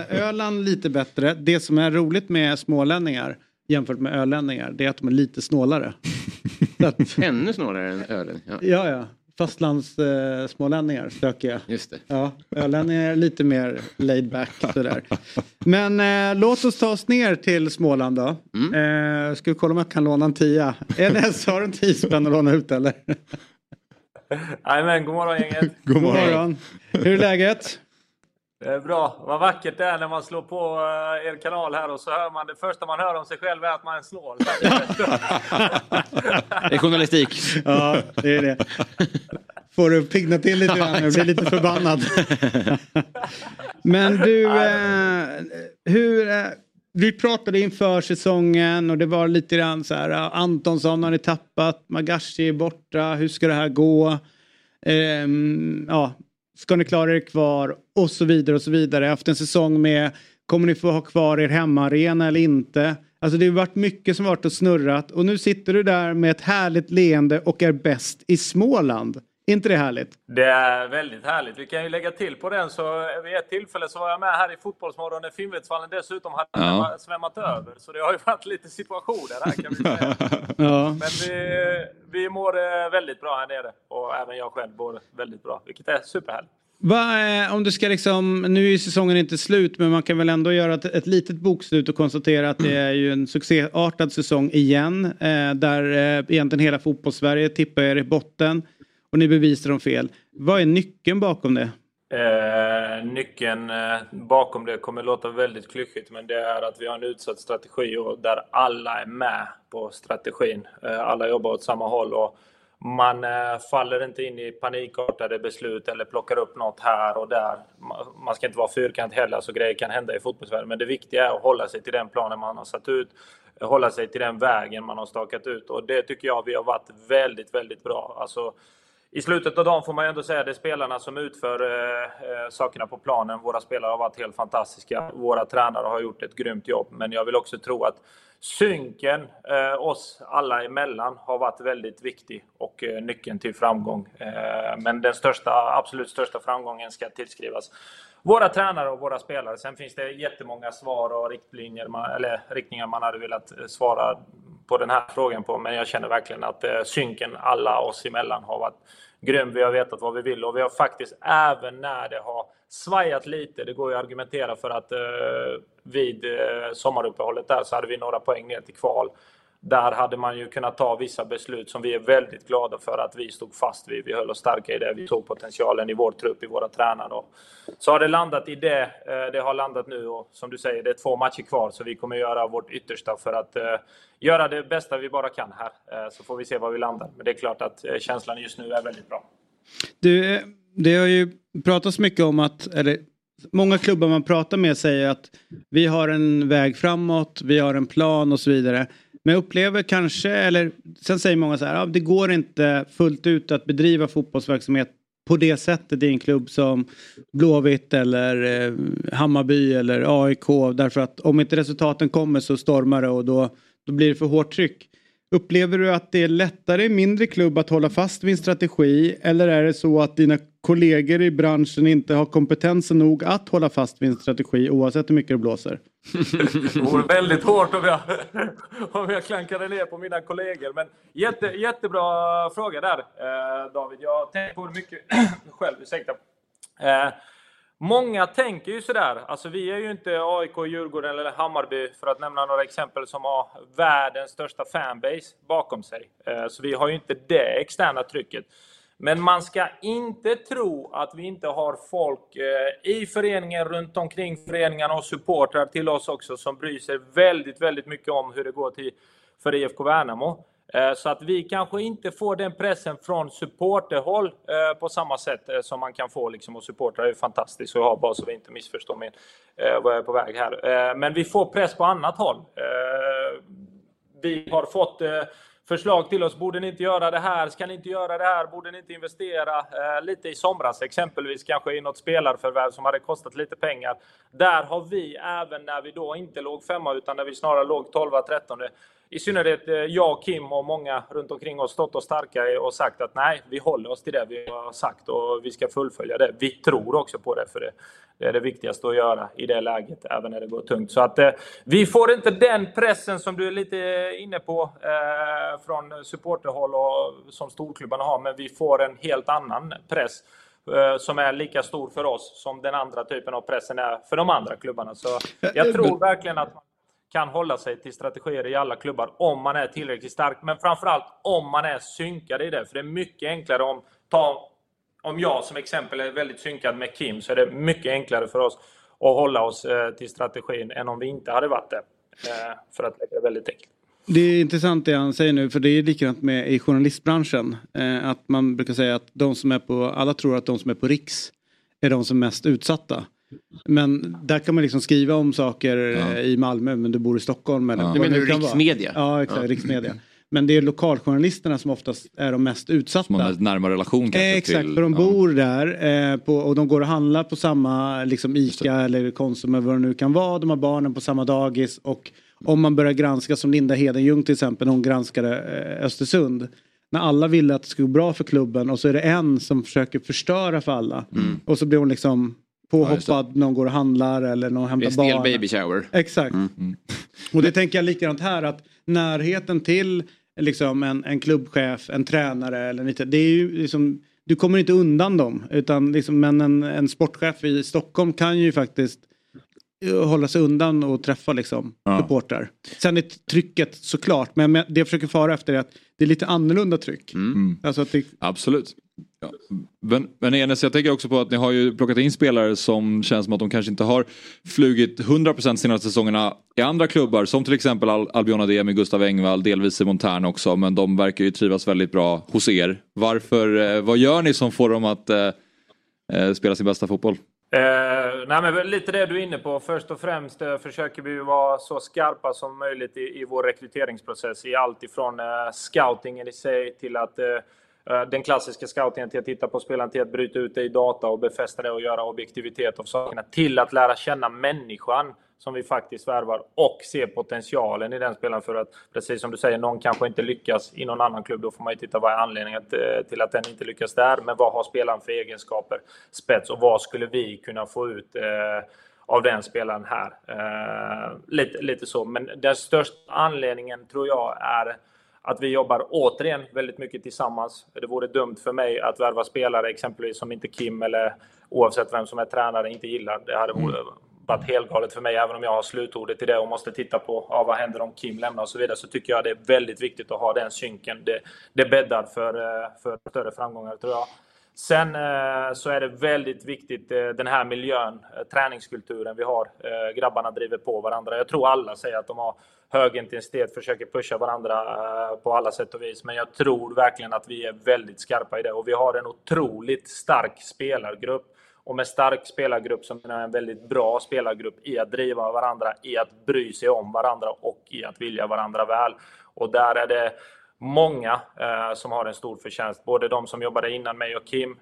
Öland lite bättre. Det som är roligt med smålänningar jämfört med ölänningar, det är att de är lite snålare. Ännu snålare än ölänningar. Ja. Fastlands smålänningar stökiga. Just det. Ja, ölänningar är lite mer laid back sådär. Men låt oss ta oss ner till Småland då. Ska vi kolla om jag kan låna en 10? NS har en 10 spänn att låna ut eller? Nej men, god morgon gänget. God morgon. Hur är läget? Det är bra. Vad vackert det är när man slår på er kanal här och så hör man, det första man hör om sig själv är att man är snål. Det är journalistik. Ja, det är det. Får du pigna till lite grann nu, blir lite förbannad. Men du, vi pratade inför säsongen och det var lite grann så här, Antonsson har ni tappat, Magashi är borta, hur ska det här gå? Ja, Ska ni klara er kvar? Och så vidare och så vidare. Efter en säsong med, kommer ni få ha kvar er hemmaarena eller inte? Alltså det har varit mycket som varit och snurrat. Och nu sitter du där med ett härligt leende och är bäst i Småland. Är inte det härligt? Det är väldigt härligt. Vi kan ju lägga till på den. Så vid ett tillfälle så var jag med här i Fotbollsmorgon när Finnvedsvallen dessutom hade svämmat över. Så det har ju varit lite situationer här kan vi säga. Ja. Men vi mår väldigt bra här nere. Och även jag själv mår väldigt bra. Vilket är superhärligt. Om du ska liksom, nu är ju säsongen inte slut, men man kan väl ändå göra ett litet bokslut och konstatera att det är ju en succéartad säsong igen, där egentligen hela fotbollssverige tippar er i botten och ni bevisar dem fel. Vad är nyckeln bakom det? Nyckeln bakom det kommer låta väldigt klyschigt, men det är att vi har en utsatt strategi och där alla är med på strategin. Alla jobbar åt samma håll och man faller inte in i panikartade beslut eller plockar upp något här och där. Man ska inte vara fyrkant heller, så grejer kan hända i fotbollsvärlden. Men det viktiga är att hålla sig till den planen man har satt ut. Hålla sig till den vägen man har stakat ut. Och det tycker jag vi har varit väldigt, väldigt bra. Alltså, i slutet av dagen får man ändå säga att det är spelarna som utför sakerna på planen. Våra spelare har varit helt fantastiska. Våra tränare har gjort ett grymt jobb. Men jag vill också tro att synken oss alla emellan har varit väldigt viktig och nyckeln till framgång. Men den absolut största framgången ska tillskrivas våra tränare och våra spelare. Sen finns det jättemånga svar och riktningar man hade velat svara på den här frågan på. Men jag känner verkligen att synken alla oss emellan har varit grym. Vi har vetat vad vi vill och vi har faktiskt även när det har svajat lite. Det går ju att argumentera för att vid sommaruppehållet där så hade vi några poäng ner till kval. Där hade man ju kunnat ta vissa beslut som vi är väldigt glada för att vi stod fast vid. Vi höll oss starka i det. Vi såg potentialen i vår trupp, i våra tränare. Då. Så har det landat i det. Det har landat nu och som du säger, det är 2 matcher kvar. Så vi kommer göra vårt yttersta för att göra det bästa vi bara kan här. Så får vi se var vi landar. Men det är klart att känslan just nu är väldigt bra. Du, det har ju pratats mycket om att... många klubbar man pratar med säger att vi har en väg framåt, vi har en plan och så vidare. Men jag upplever kanske, eller sen säger många så här, det går inte fullt ut att bedriva fotbollsverksamhet på det sättet i en klubb som Blåvitt eller Hammarby eller AIK. Därför att om inte resultaten kommer så stormar det och då blir det för hårt tryck. Upplever du att det är lättare i mindre klubb att hålla fast vid en strategi? Eller är det så att dina kollegor i branschen inte har kompetensen nog att hålla fast vid en strategi oavsett hur mycket det blåser? Det vore väldigt hårt om jag klankade ner på mina kollegor. Men jättebra fråga där, David. Jag tänker på det mycket själv, ursäkta. Många tänker ju sådär. Alltså vi är ju inte AIK, Djurgården eller Hammarby för att nämna några exempel som har världens största fanbase bakom sig. Så vi har ju inte det externa trycket. Men man ska inte tro att vi inte har folk i föreningen, runt omkring föreningarna och supportrar till oss också som bryr sig väldigt, väldigt mycket om hur det går för IFK Värnamo. Så att vi kanske inte får den pressen från supporterhåll på samma sätt som man kan få. Liksom, och supportrar är fantastiskt och jag har bara så vi inte missförstår min, vad jag är på väg här. Men vi får press på annat håll. Vi har fått förslag till oss. Borde ni inte göra det här? Ska ni inte göra det här? Borde ni inte investera? Lite i somras exempelvis kanske i något spelarförvärv som hade kostat lite pengar. Där har vi även när vi då inte låg 5 utan när vi snarare låg 12-13. I synnerhet jag, Kim och många runt omkring oss stått och starka och sagt att nej, vi håller oss till det vi har sagt och vi ska fullfölja det. Vi tror också på det för det är det viktigaste att göra i det läget även när det går tungt. Så att vi får inte den pressen som du är lite inne på från supporterhåll och som storklubbarna har, men vi får en helt annan press som är lika stor för oss som den andra typen av pressen är för de andra klubbarna. Så jag tror verkligen att kan hålla sig till strategier i alla klubbar om man är tillräckligt stark. Men framförallt om man är synkad i det. För det är mycket enklare om jag som exempel är väldigt synkad med Kim. Så är det mycket enklare för oss att hålla oss till strategin än om vi inte hade varit det. För att det är väldigt enkelt. Det är intressant det han säger nu. För det är likadant med i journalistbranschen. Att man brukar säga att de som är på... Alla tror att de som är på Riks är de som är mest utsatta. Men där kan man liksom skriva om saker i Malmö men du bor i Stockholm. Eller, du menar riksmedia? Ja, exakt, riksmedia. Men det är lokaljournalisterna som oftast är de mest utsatta. Som har en närmare relation kanske exakt, till... Exakt, för de bor där och de går och handlar på samma liksom ICA eller Konsum eller vad det nu kan vara. De har barnen på samma dagis och om man börjar granska som Linda Hedenjung till exempel, hon granskade Östersund. När alla ville att det skulle gå bra för klubben och så är det en som försöker förstöra för alla. Mm. Och så blir hon liksom... påhoppad, ja, någon går och handlar eller någon hämtar barn. Det är en baby shower. Exakt. Mm. Mm. Och det tänker jag likadant här, att närheten till liksom en klubbchef, en tränare eller lite, det är ju liksom, du kommer inte undan dem utan liksom, men en sportchef i Stockholm kan ju faktiskt hålla sig undan och träffa liksom supportrar. Sen är trycket såklart, men det jag försöker fara efter är att det är lite annorlunda tryck. Mm. Alltså att det... Absolut. Ja. Men Enes, jag tänker också på att ni har ju plockat in spelare som känns som att de kanske inte har flugit 100% senaste säsongerna i andra klubbar, som till exempel Albion Ademi, Gustav Engvall, delvis Simon Tern också, men de verkar ju trivas väldigt bra hos er. Varför, vad gör ni som får dem att spela sin bästa fotboll? Nej, men lite det du är inne på. Först och främst försöker vi vara så skarpa som möjligt i vår rekryteringsprocess, i allt ifrån scoutingen i sig till att den klassiska scoutingen, till att titta på spelaren, till att bryta ut det i data och befästa det och göra objektivitet av sakerna, till att lära känna människan som vi faktiskt värvar och se potentialen i den spelaren. För att, precis som du säger, någon kanske inte lyckas i någon annan klubb, då får man ju titta vad är anledningen till att den inte lyckas där, men vad har spelaren för egenskaper, spets, och vad skulle vi kunna få ut av den spelaren här. Lite så, men den största anledningen tror jag är att vi jobbar återigen väldigt mycket tillsammans. Det vore dumt för mig att värva spelare exempelvis som inte Kim eller oavsett vem som är tränare inte gillar. Det hade varit helt galet för mig, även om jag har slutordet till det och måste titta på vad händer om Kim lämnar och så vidare. Så tycker jag det är väldigt viktigt att ha den synken. Det bäddar för större framgångar tror jag. Sen så är det väldigt viktigt den här miljön, träningskulturen vi har. Grabbarna driver på varandra. Jag tror alla säger att de har hög intensitet, försöker pusha varandra på alla sätt och vis. Men jag tror verkligen att vi är väldigt skarpa i det. Och vi har en otroligt stark spelargrupp. Och med stark spelargrupp som är en väldigt bra spelargrupp i att driva varandra, i att bry sig om varandra och i att vilja varandra väl. Och där är det många som har en stor förtjänst. Både de som jobbade innan mig och Kim.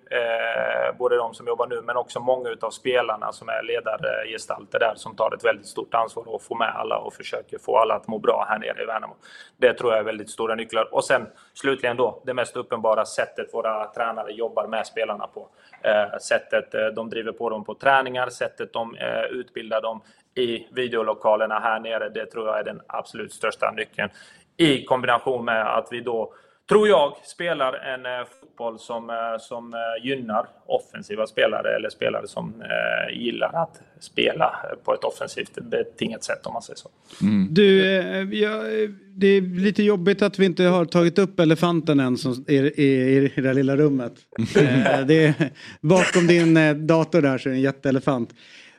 Både de som jobbar nu. Men också många av spelarna som är ledargestalter där. Som tar ett väldigt stort ansvar och får med alla. Och försöker få alla att må bra här nere i Värnamo. Det tror jag är väldigt stora nycklar. Och sen slutligen då. Det mest uppenbara sättet våra tränare jobbar med spelarna på. Sättet de driver på dem på träningar. Sättet de utbildar dem i videolokalerna här nere. Det tror jag är den absolut största nyckeln. I kombination med att vi då, tror jag, spelar en fotboll som gynnar offensiva spelare. Eller spelare som gillar att spela på ett offensivt betinget sätt, om man säger så. Mm. Du, det är lite jobbigt att vi inte har tagit upp elefanten än som är i det där lilla rummet. Det är, bakom din dator där så är det en jätteelefant.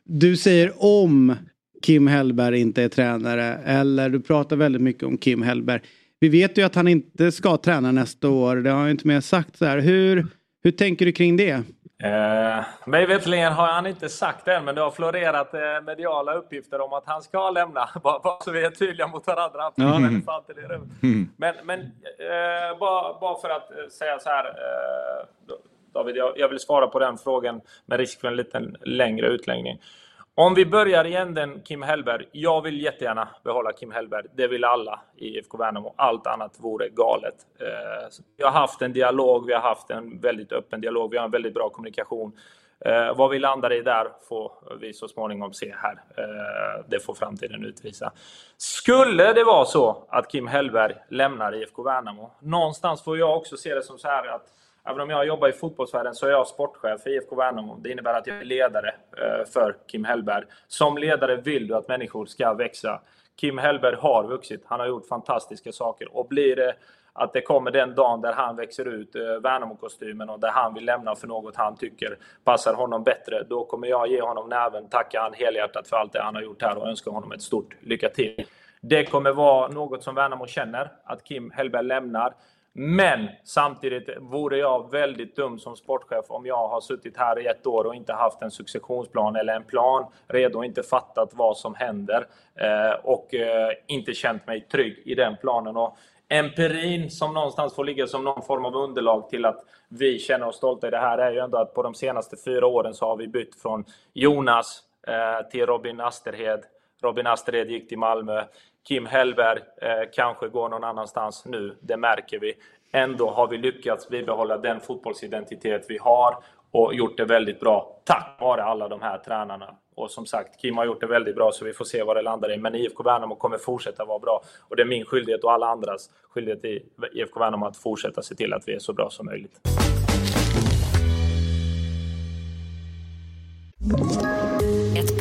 Du säger om... Kim Hellberg inte är tränare, eller du pratar väldigt mycket om Kim Hellberg. Vi vet ju att han inte ska träna nästa år. Det har ju inte mer sagt så här. Hur tänker du kring det? Mig vetligen har han inte sagt det än, men det har florerat mediala uppgifter om att han ska lämna. Bara så vi är tydliga mot varandra. Men bara för att säga så här... David, jag vill svara på den frågan med risk för en liten längre utläggning. Om vi börjar igen den Kim Hellberg. Jag vill jättegärna behålla Kim Hellberg. Det vill alla i IFK Värnamo. Allt annat vore galet. Vi har haft en dialog. Vi har haft en väldigt öppen dialog. Vi har en väldigt bra kommunikation. Vad vi landar i där får vi så småningom se här. Det får framtiden utvisa. Skulle det vara så att Kim Hellberg lämnar IFK Värnamo. Någonstans får jag också se det som så här att även om jag jobbar i fotbollsvärlden så är jag sportchef för IFK Värnamo. Det innebär att jag är ledare för Kim Hellberg. Som ledare vill du att människor ska växa. Kim Hellberg har vuxit. Han har gjort fantastiska saker. Och blir det att det kommer den dagen där han växer ut Värnamo-kostymen och där han vill lämna för något han tycker passar honom bättre, då kommer jag ge honom näven, tacka han helhjärtat för allt det han har gjort här och önska honom ett stort lycka till. Det kommer vara något som Värnamo känner, att Kim Hellberg lämnar. Men samtidigt vore jag väldigt dum som sportchef om jag har suttit här i ett år och inte haft en successionsplan eller en plan redo och inte fattat vad som händer och inte känt mig trygg i den planen. Och empirin som någonstans får ligga som någon form av underlag till att vi känner oss stolta i det här är ju ändå att på de senaste 4 åren så har vi bytt från Jonas till Robin Asterhed. Robin Asterhed gick till Malmö. Kim Hellberg kanske går någon annanstans nu, det märker vi. Ändå har vi lyckats bibehålla den fotbollsidentitet vi har och gjort det väldigt bra tack vare alla de här tränarna. Och som sagt, Kim har gjort det väldigt bra så vi får se vad det landar i. Men IFK Värnamo kommer fortsätta vara bra. Och det är min skyldighet och alla andras skyldighet i IFK Värnamo att fortsätta se till att vi är så bra som möjligt. Ett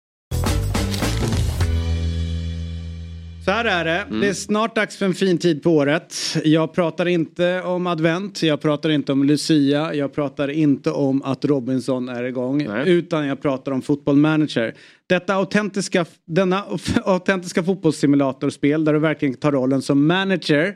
Så här är det. Det är snart dags för en fin tid på året. Jag pratar inte om advent. Jag pratar inte om Lucia. Jag pratar inte om att Robinson är igång. Nej. Utan jag pratar om Football Manager. Denna autentiska fotbollssimulatorspel där du verkligen tar rollen som manager.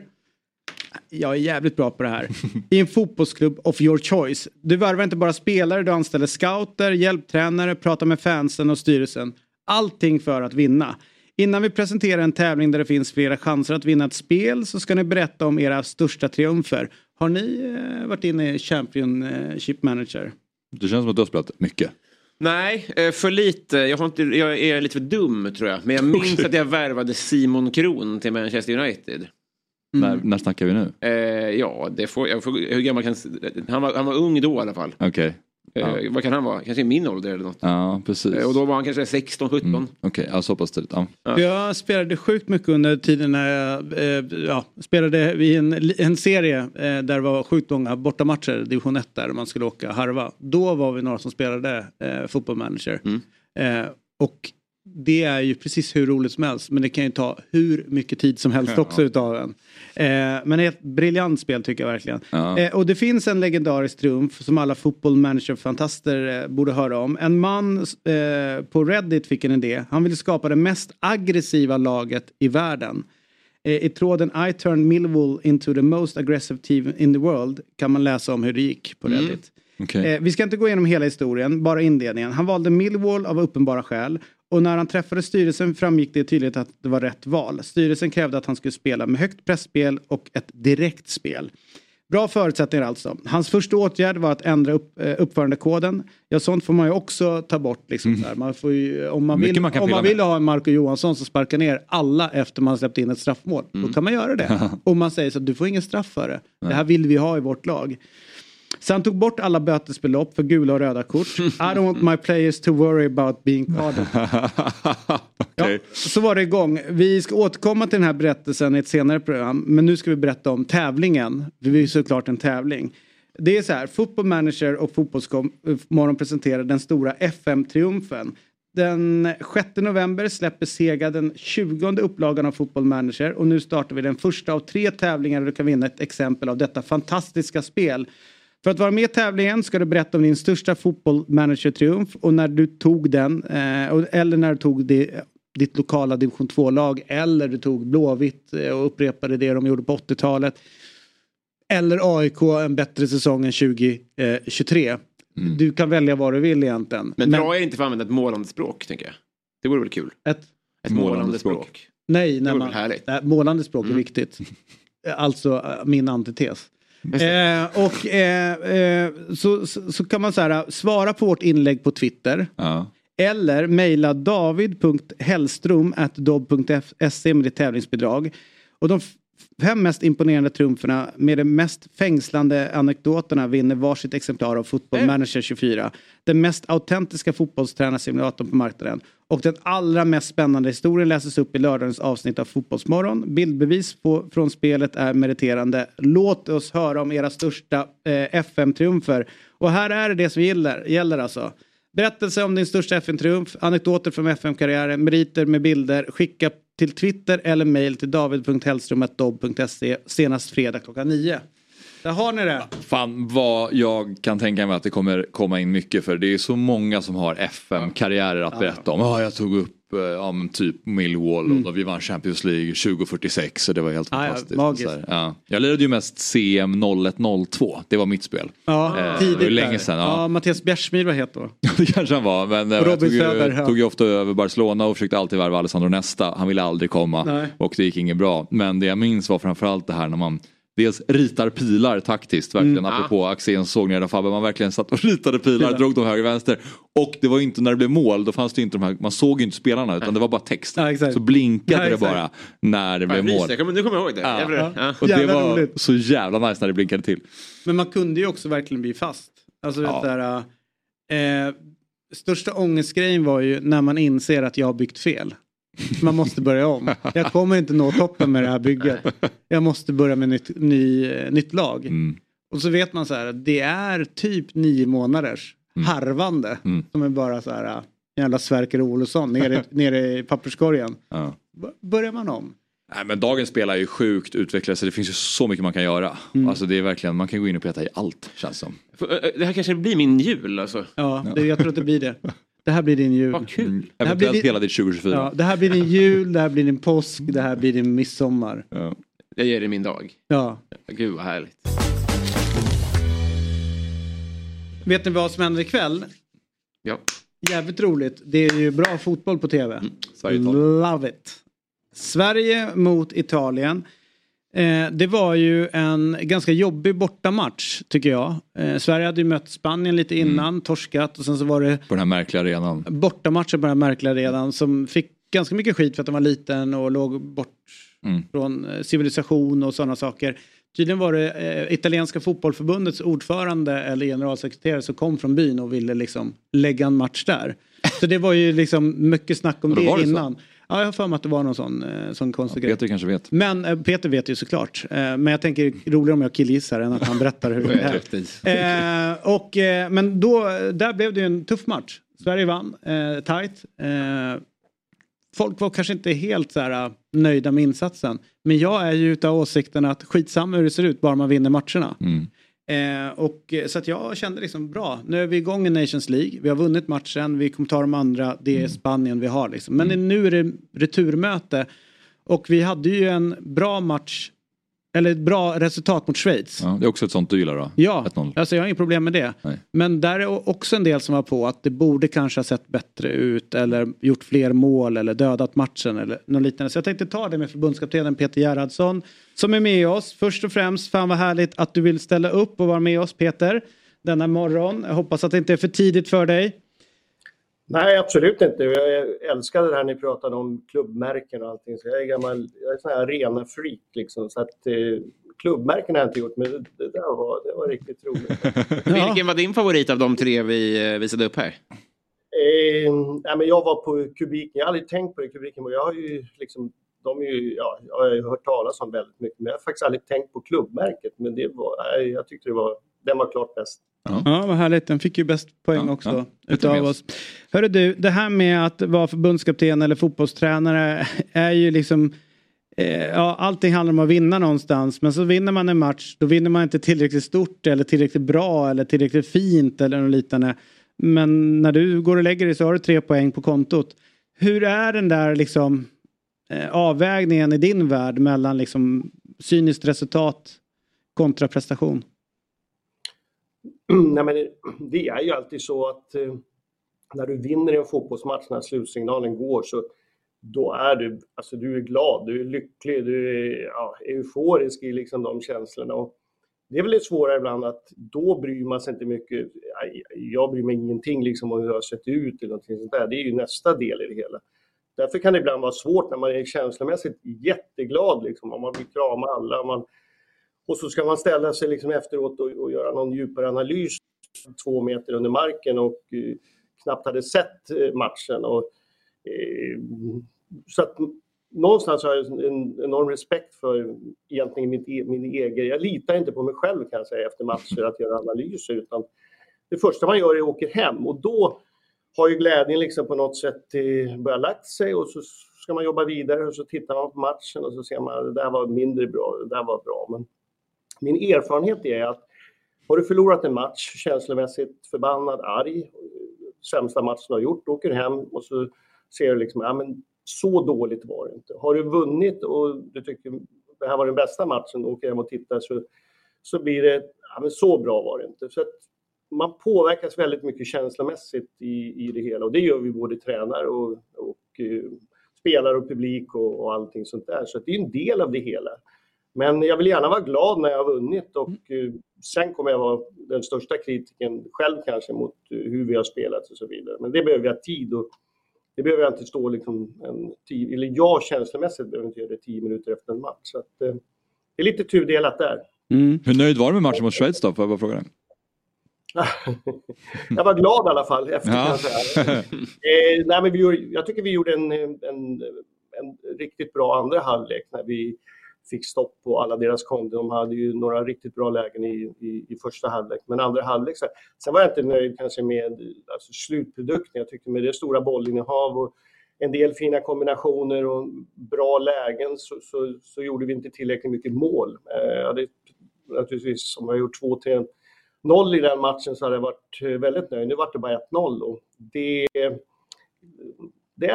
Jag är jävligt bra på det här. I en fotbollsklubb of your choice. Du värvar inte bara spelare. Du anställer scouter, hjälptränare, pratar med fansen och styrelsen. Allting för att vinna. Innan vi presenterar en tävling där det finns flera chanser att vinna ett spel så ska ni berätta om era största triumfer. Har ni varit inne i Championship Manager? Det känns som att du har spelat mycket. Nej, för lite. Jag är lite för dum tror jag. Men jag minns att jag värvade Simon Kron till Manchester United. När snackar vi nu? Ja, hur gammal kan... Han var ung då i alla fall. Okej. Okay. Ja. Vad kan han vara? Kanske i min ålder eller något. Ja, precis. Och då var han kanske 16-17. Okej, ja, så pass tidigt. Ja. Ja. Jag spelade sjukt mycket under tiden när jag spelade i en serie där det var sjukt många bortamatcher, division 1 där man skulle åka harva. Då var vi några som spelade Football Manager. Och det är ju precis hur roligt som helst, men det kan ju ta hur mycket tid som helst också utav en. Men det är ett briljant spel tycker jag verkligen. Ja. Och det finns en legendarisk triumf som alla Football Manager-fantaster borde höra om. En man på Reddit fick en idé. Han ville skapa det mest aggressiva laget i världen. I tråden I turned Millwall into the most aggressive team in the world kan man läsa om hur det gick på Reddit. Okay. Vi ska inte gå igenom hela historien, bara inledningen. Han valde Millwall av uppenbara skäl. Och när han träffade styrelsen framgick det tydligt att det var rätt val. Styrelsen krävde att han skulle spela med högt pressspel och ett direkt spel. Bra förutsättningar alltså. Hans första åtgärd var att ändra uppförandekoden. Ja, sånt får man ju också ta bort. Liksom, där. Man får ju, om man vill ha en Marco Johansson som sparkar ner alla efter man släppt in ett straffmål. Då kan man göra det. Om man säger så att du får ingen straff för det. Nej. Det här vill vi ha i vårt lag. Så han tog bort alla bötesbelopp för gula och röda kort. I don't want my players to worry about being carded. Okay. Ja, så var det igång. Vi ska återkomma till den här berättelsen i ett senare program. Men nu ska vi berätta om tävlingen. Det är såklart en tävling. Det är så här. Football Manager och Fotbollsmorgon presenterar den stora FM-triumfen. Den 6 november släpper Sega den 20:e upplagan av Football Manager. Och nu startar vi den första av 3 tävlingar där du kan vinna ett exempel av detta fantastiska spel. För att vara med i tävlingen ska du berätta om din största Football Manager-triumf och när du tog den eller när du tog ditt lokala division 2-lag eller du tog Blåvitt och upprepade det de gjorde på 80-talet eller AIK en bättre säsong än 2023. Du kan välja vad du vill egentligen. Men bra är inte för att använda ett målande språk, tänker jag. Det vore väl kul. Ett målande språk. Nej, målande språk är viktigt. Alltså min antites. Så kan man så här, svara på vårt inlägg på Twitter eller mejla david.hellstrom@dobb.se med ditt tävlingsbidrag. Och de 5 mest imponerande trumferna med de mest fängslande anekdoterna vinner varsitt exemplar av Football Manager 24. Den mest autentiska fotbollstränarsimulatorn på marknaden. Och den allra mest spännande historien läses upp i lördagens avsnitt av Fotbollsmorgon. Bildbevis från spelet är meriterande. Låt oss höra om era största FM-triumfer. Och här är det som gäller alltså. Berättelse om din största FM-triumf, anekdoter från FM-karriären, meriter med bilder. Skicka till Twitter eller mejl till david.hellstrom@dobb.se senast fredag klockan 9. Där har ni det. Fan vad jag kan tänka mig att det kommer komma in mycket. För det är så många som har FM-karriärer att berätta om. Jag tog upp typ Millwall och då vi vann Champions League 2046. Så det var helt fantastiskt. Jag lirade ju mest CM 0102. Det var mitt spel. Det var länge sedan. Mattias Bjärsmyr var het då. Det kanske han var. Men jag tog ju ofta över Barcelona och försökte alltid värva Alessandro Nesta. Han ville aldrig komma. Nej. Och det gick inget bra. Men det jag minns var framförallt det här när man dels ritar pilar taktiskt, verkligen. Apropå Axéns sågningar där Fabbe, man verkligen satt och ritade pilar, drog dem höger och vänster. Och det var inte när det blev mål, då fanns det inte de här, man såg ju inte spelarna, utan det var bara text. Så blinkade det bara när det blev mål. Nu kommer jag ihåg det. Och det var roligt. Så jävla nice när det blinkade till. Men man kunde ju också verkligen bli fast. Alltså det där, största ångestgrejen var ju när man inser att jag har byggt fel. Man måste börja om. Jag kommer inte nå toppen med det här bygget. Jag måste börja med nytt lag. Och så vet man så här, det är typ 9 månaders harvande som är bara så här jävla Sverker Olsson nere i papperskorgen. Börjar man om. Nej, men dagens spelare är ju sjukt utvecklade, så det finns ju så mycket man kan göra. Alltså det är verkligen, man kan gå in och peta i allt, känns som. Det här kanske blir min jul alltså. Jag tror att det blir det. Det här blir din jul. Vad kul. Det här blir hela ditt 2024. Det här blir din jul, det här blir din påsk, det här blir din midsommar. Ja. Jag ger dig min dag. Ja. Gud vad härligt. Vet ni vad som händer ikväll? Ja. Jävligt roligt. Det är ju bra fotboll på tv. Love it. Sverige mot Italien. Det var ju en ganska jobbig bortamatch, tycker jag. Sverige hade ju mött Spanien lite innan, torskat. Och sen så var det på den här märkliga arenan. Bortamatchen på den här märkliga arenan som fick ganska mycket skit för att den var liten och låg bort från civilisation och sådana saker. Tydligen var det italienska fotbollförbundets ordförande eller generalsekreterare som kom från byn och ville liksom lägga en match där. Så det var ju liksom mycket snack om det innan. Så. Ja, jag har för mig att det var någon sån konstig grej. Peter kanske vet. Men Peter vet ju såklart. Men jag tänker roligare om jag killgissar än att han berättar hur det är. Men då, där blev det ju en tuff match. Sverige vann, tajt. Folk var kanske inte helt så här, nöjda med insatsen. Men jag är ju utav åsikten att skitsamma hur det ser ut, bara man vinner matcherna. Så att jag kände liksom bra, nu är vi igång i Nations League, vi har vunnit matchen, vi kommer ta de andra, det är Spanien vi har liksom. Men nu är det returmöte och vi hade ju en bra match eller ett bra resultat mot Schweiz. Ja, det är också ett sånt du gillar då. Ja, alltså jag har inget problem med det. Nej. Men där är också en del som var på att det borde kanske ha sett bättre ut eller gjort fler mål eller dödat matchen eller något liknande. Så jag tänkte ta det med förbundskaptenen Peter Gerhardsson som är med oss. Först och främst, fan vad härligt att du vill ställa upp och vara med oss, Peter, denna morgon. Jag hoppas att det inte är för tidigt för dig. Nej, absolut inte. Jag älskade det här ni pratade om klubbmärken och allting. Så jag är gammal, jag är sån här arena-freak liksom. Så att klubbmärken har jag inte gjort, men det var riktigt roligt. Vilken var din favorit av de tre vi visade upp här? Men jag var på Kubiken. Jag har aldrig tänkt på det, Kubiken. Jag har ju liksom, jag har ju hört talas om väldigt mycket. Men jag har faktiskt aldrig tänkt på klubbmärket. Men jag tyckte den var klart bäst. Ja, vad härligt. Den fick ju bäst poäng också utav oss. Hörru du, det här med att vara förbundskapten eller fotbollstränare är ju liksom... allting handlar om att vinna någonstans. Men så vinner man en match, då vinner man inte tillräckligt stort eller tillräckligt bra eller tillräckligt fint eller något liknande. Men när du går och lägger dig så har du 3 poäng på kontot. Hur är den där liksom avvägningen i din värld mellan liksom cyniskt resultat kontra prestation? Nej, men det är ju alltid så att när du vinner en fotbollsmatch, när slutsignalen går, så då är du, alltså du är glad, du är lycklig, du är euforisk i liksom de känslorna. Och det är väl lite svårare ibland att då bryr man sig inte mycket. Jag bryr mig ingenting liksom om hur jag har sett ut eller någonting sånt där. Det är ju nästa del i det hela. Därför kan det ibland vara svårt när man är känslomässigt jätteglad liksom, om man vill krama alla, om man... Och så ska man ställa sig liksom efteråt och göra någon djupare analys 2 meter under marken och knappt hade sett matchen. Så att någonstans har jag en enorm respekt för egentligen min egen. Jag litar inte på mig själv, kan jag säga, efter matcher att göra analyser, utan det första man gör är att åka hem. Och då har ju glädjen liksom på något sätt börjat lagt sig, och så ska man jobba vidare och så tittar man på matchen och så ser man att det där var mindre bra, det där var bra. Men Min erfarenhet är att har du förlorat en match, känslomässigt förbannad, arg, sämsta matchen du har gjort, åker hem och så ser du liksom, ja men så dåligt var det inte. Har du vunnit och du tycker det här var den bästa matchen, åker hem och tittar så blir det, ja men så bra var det inte. Så att man påverkas väldigt mycket känslomässigt i det hela, och det gör vi både tränare och spelare och publik och allting sånt där. Så att det är en del av det hela. Men jag vill gärna vara glad när jag har vunnit, och sen kommer jag vara den största kritiken själv kanske mot hur vi har spelat och så vidare. Men det behöver jag tid, och det behöver jag inte stå liksom en tid, eller jag känslomässigt behöver inte göra det 10 minuter efter en match. Så att, det är lite tudelat där. Mm. Hur nöjd var du med matchen mot Schweiz då? Får jag bara fråga dig? Jag var glad i alla fall efter, ja. Kan jag säga. Nej, men jag tycker vi gjorde en riktigt bra andra halvlek när vi fick stopp på alla deras konton. De hade ju några riktigt bra lägen i första halvlek. Men andra halvlek, sen var jag inte nöjd kanske med slutprodukten. Jag tyckte med det stora bollinnehav och en del fina kombinationer och bra lägen så gjorde vi inte tillräckligt mycket mål. Naturligtvis om jag gjort 2-3-0 i den matchen så hade jag varit väldigt nöjd. Nu var det bara 1-0 och det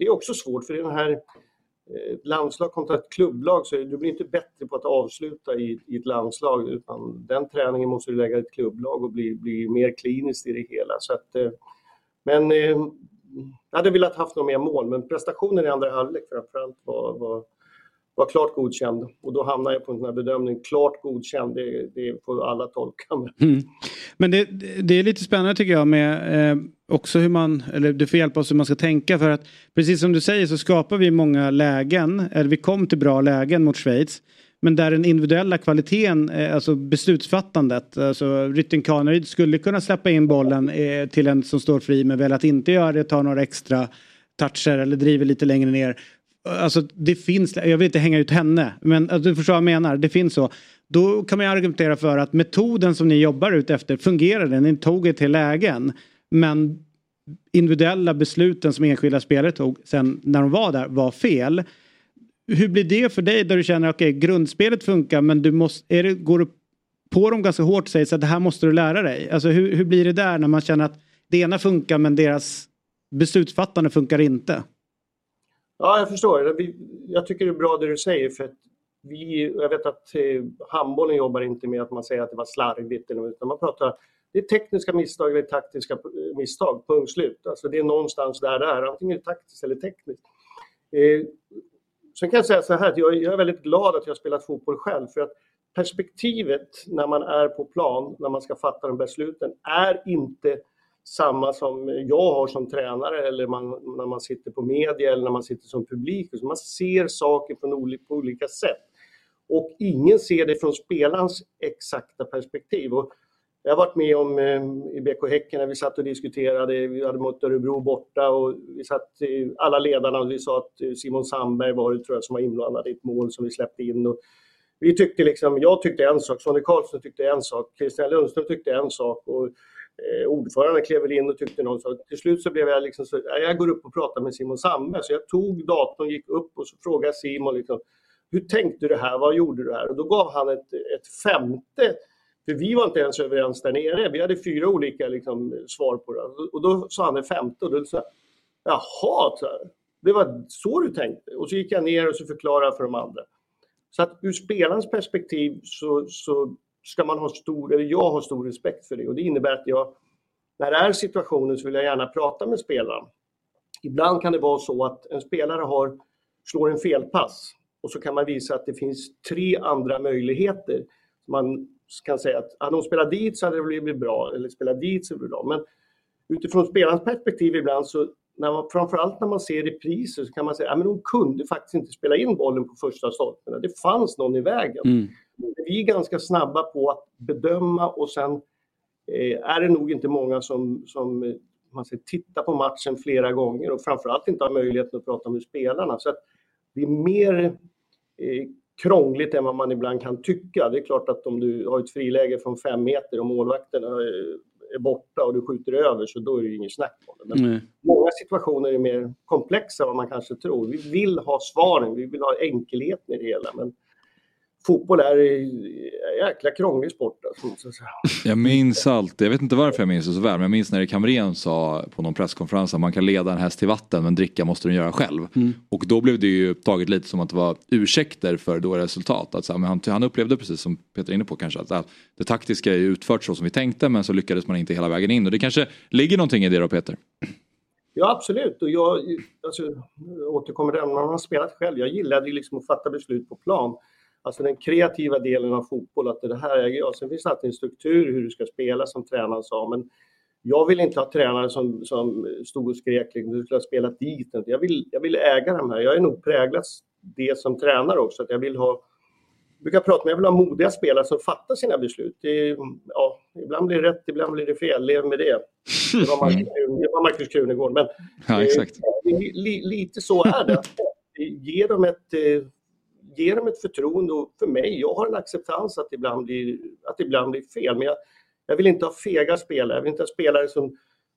är också svårt, för den här landslag kontra ett klubblag, så du blir inte bättre på att avsluta i ett landslag, utan den träningen måste du lägga i ett klubblag och bli mer kliniskt i det hela. Så att, men jag hade velat haft några mer mål, men prestationen i andra halvlek framförallt var klart godkänd, och då hamnar jag på den här bedömningen, klart godkänd, det får alla tolka med. Mm. Men det är lite spännande tycker jag med också hur man, eller du får hjälpa oss hur man ska tänka, för att precis som du säger så skapar vi många lägen, eller vi kom till bra lägen mot Schweiz, men där den individuella kvaliteten, alltså beslutsfattandet, alltså Rytten Kaneryd skulle kunna släppa in bollen till en som står fri, men väl att inte göra det, ta några extra toucher eller driver lite längre ner. Alltså det finns, jag vill inte hänga ut henne, men alltså, du förstår vad jag menar, det finns så. Då kan man argumentera för att metoden som ni jobbar ut efter fungerar, den ni tog er till lägen, men individuella besluten som enskilda spelare tog sen när de var där var fel. Hur blir det för dig där du känner okej, grundspelet funkar, men du måste, går du på dem ganska hårt och säger så att det här måste du lära dig? Alltså hur blir det där när man känner att det ena funkar men deras beslutsfattande funkar inte? Ja, jag förstår. Jag tycker det är bra det du säger, för att jag vet att handbollen jobbar inte med att man säger att det var slarvigt eller något, utan man pratar, det är tekniska misstag eller taktiska misstag, punkt slut. Alltså det är någonstans där det är, antingen taktiskt eller tekniskt. Sen kan jag säga så här, att jag är väldigt glad att jag har spelat fotboll själv, för att perspektivet när man är på plan, när man ska fatta de besluten, är inte samma som jag har som tränare, eller när man sitter på media eller när man sitter som publik. Så man ser saker på olika sätt, och ingen ser det från spelarens exakta perspektiv. Och jag har varit med om i BK Häcken när vi satt och diskuterade, vi hade mött Örebro borta och vi satt alla ledarna och vi sa att Simon Sandberg var det, tror jag, som var inblandad i ett mål som vi släppte in, och vi tyckte liksom, jag tyckte en sak, Sonny Karlsson tyckte en sak, Christian Lundström tyckte en sak, och ordföranden klev väl in och tyckte någon sak. Till slut så blev jag liksom, så jag går upp och pratar med Simon Sandberg. Så jag tog datorn, gick upp och så frågade Simon liksom, hur tänkte du det här, vad gjorde du här? Och då gav han ett femte, för vi var inte ens överens där nere. Vi hade 4 olika liksom svar på det. Och då sa han det femte, och då sa jag, jaha, det var så du tänkte. Och så gick jag ner och så förklarade för de andra. Så att ur spelarens perspektiv så ska man ha jag har stor respekt för det, och det innebär att jag, när det är situationen, så vill jag gärna prata med spelaren. Ibland kan det vara så att en spelare slår en felpass, och så kan man visa att det finns 3 andra möjligheter. Man kan säga att hade de spelat dit så hade det blivit bra, eller spelat dit så blir det bra. Men utifrån spelarens perspektiv ibland, så framförallt när man ser repriser, så kan man säga att de kunde faktiskt inte spela in bollen på första stolpen. Det fanns någon i vägen. Mm. Vi är ganska snabba på att bedöma, och sen är det nog inte många som man säger, tittar på matchen flera gånger, och framförallt inte har möjligheten att prata med spelarna. Så att det är mer krångligt än vad man ibland kan tycka. Det är klart att om du har ett friläge från 5 meter och målvakten är borta och du skjuter över, så då är det ju ingen snack på det. Men många situationer är mer komplexa än vad man kanske tror. Vi vill ha svaren, vi vill ha enkelheten i det hela, men fotboll är en jäkla krånglig sport. Alltså. Jag minns alltid, jag vet inte varför jag minns det så väl, men jag minns när Kamren sa på någon presskonferens att man kan leda en häst till vatten, men dricka måste den göra själv. Mm. Och då blev det ju taget lite som att det var ursäkter för då resultat. Att så här, men han upplevde precis som Peter är inne på kanske, att det taktiska är utfört så som vi tänkte, men så lyckades man inte hela vägen in. Och det kanske ligger någonting i det då, Peter? Ja, absolut. Och jag återkommer till man har spelat själv. Jag gillade ju liksom att fatta beslut på plan. Alltså den kreativa delen av fotboll, att det här äger jag. Sen finns det alltid en struktur hur du ska spela som tränaren sa. Men jag vill inte ha tränare som stod och skrek. Du skulle ha spelat dit. Jag vill äga de här. Jag är nog präglats det som tränare också. Att jag vill ha, jag brukar prata om, jag vill ha modiga spelare som fattar sina beslut. Det, ja, ibland blir det rätt, ibland blir det fel. Lev med det. Det var Marcus Krunegård. Men ja, exakt. Lite så är det. Ge dem ett förtroende, och för mig, jag har en acceptans att det ibland blir fel. Men jag vill inte ha fega spelare. Jag vill inte ha spelare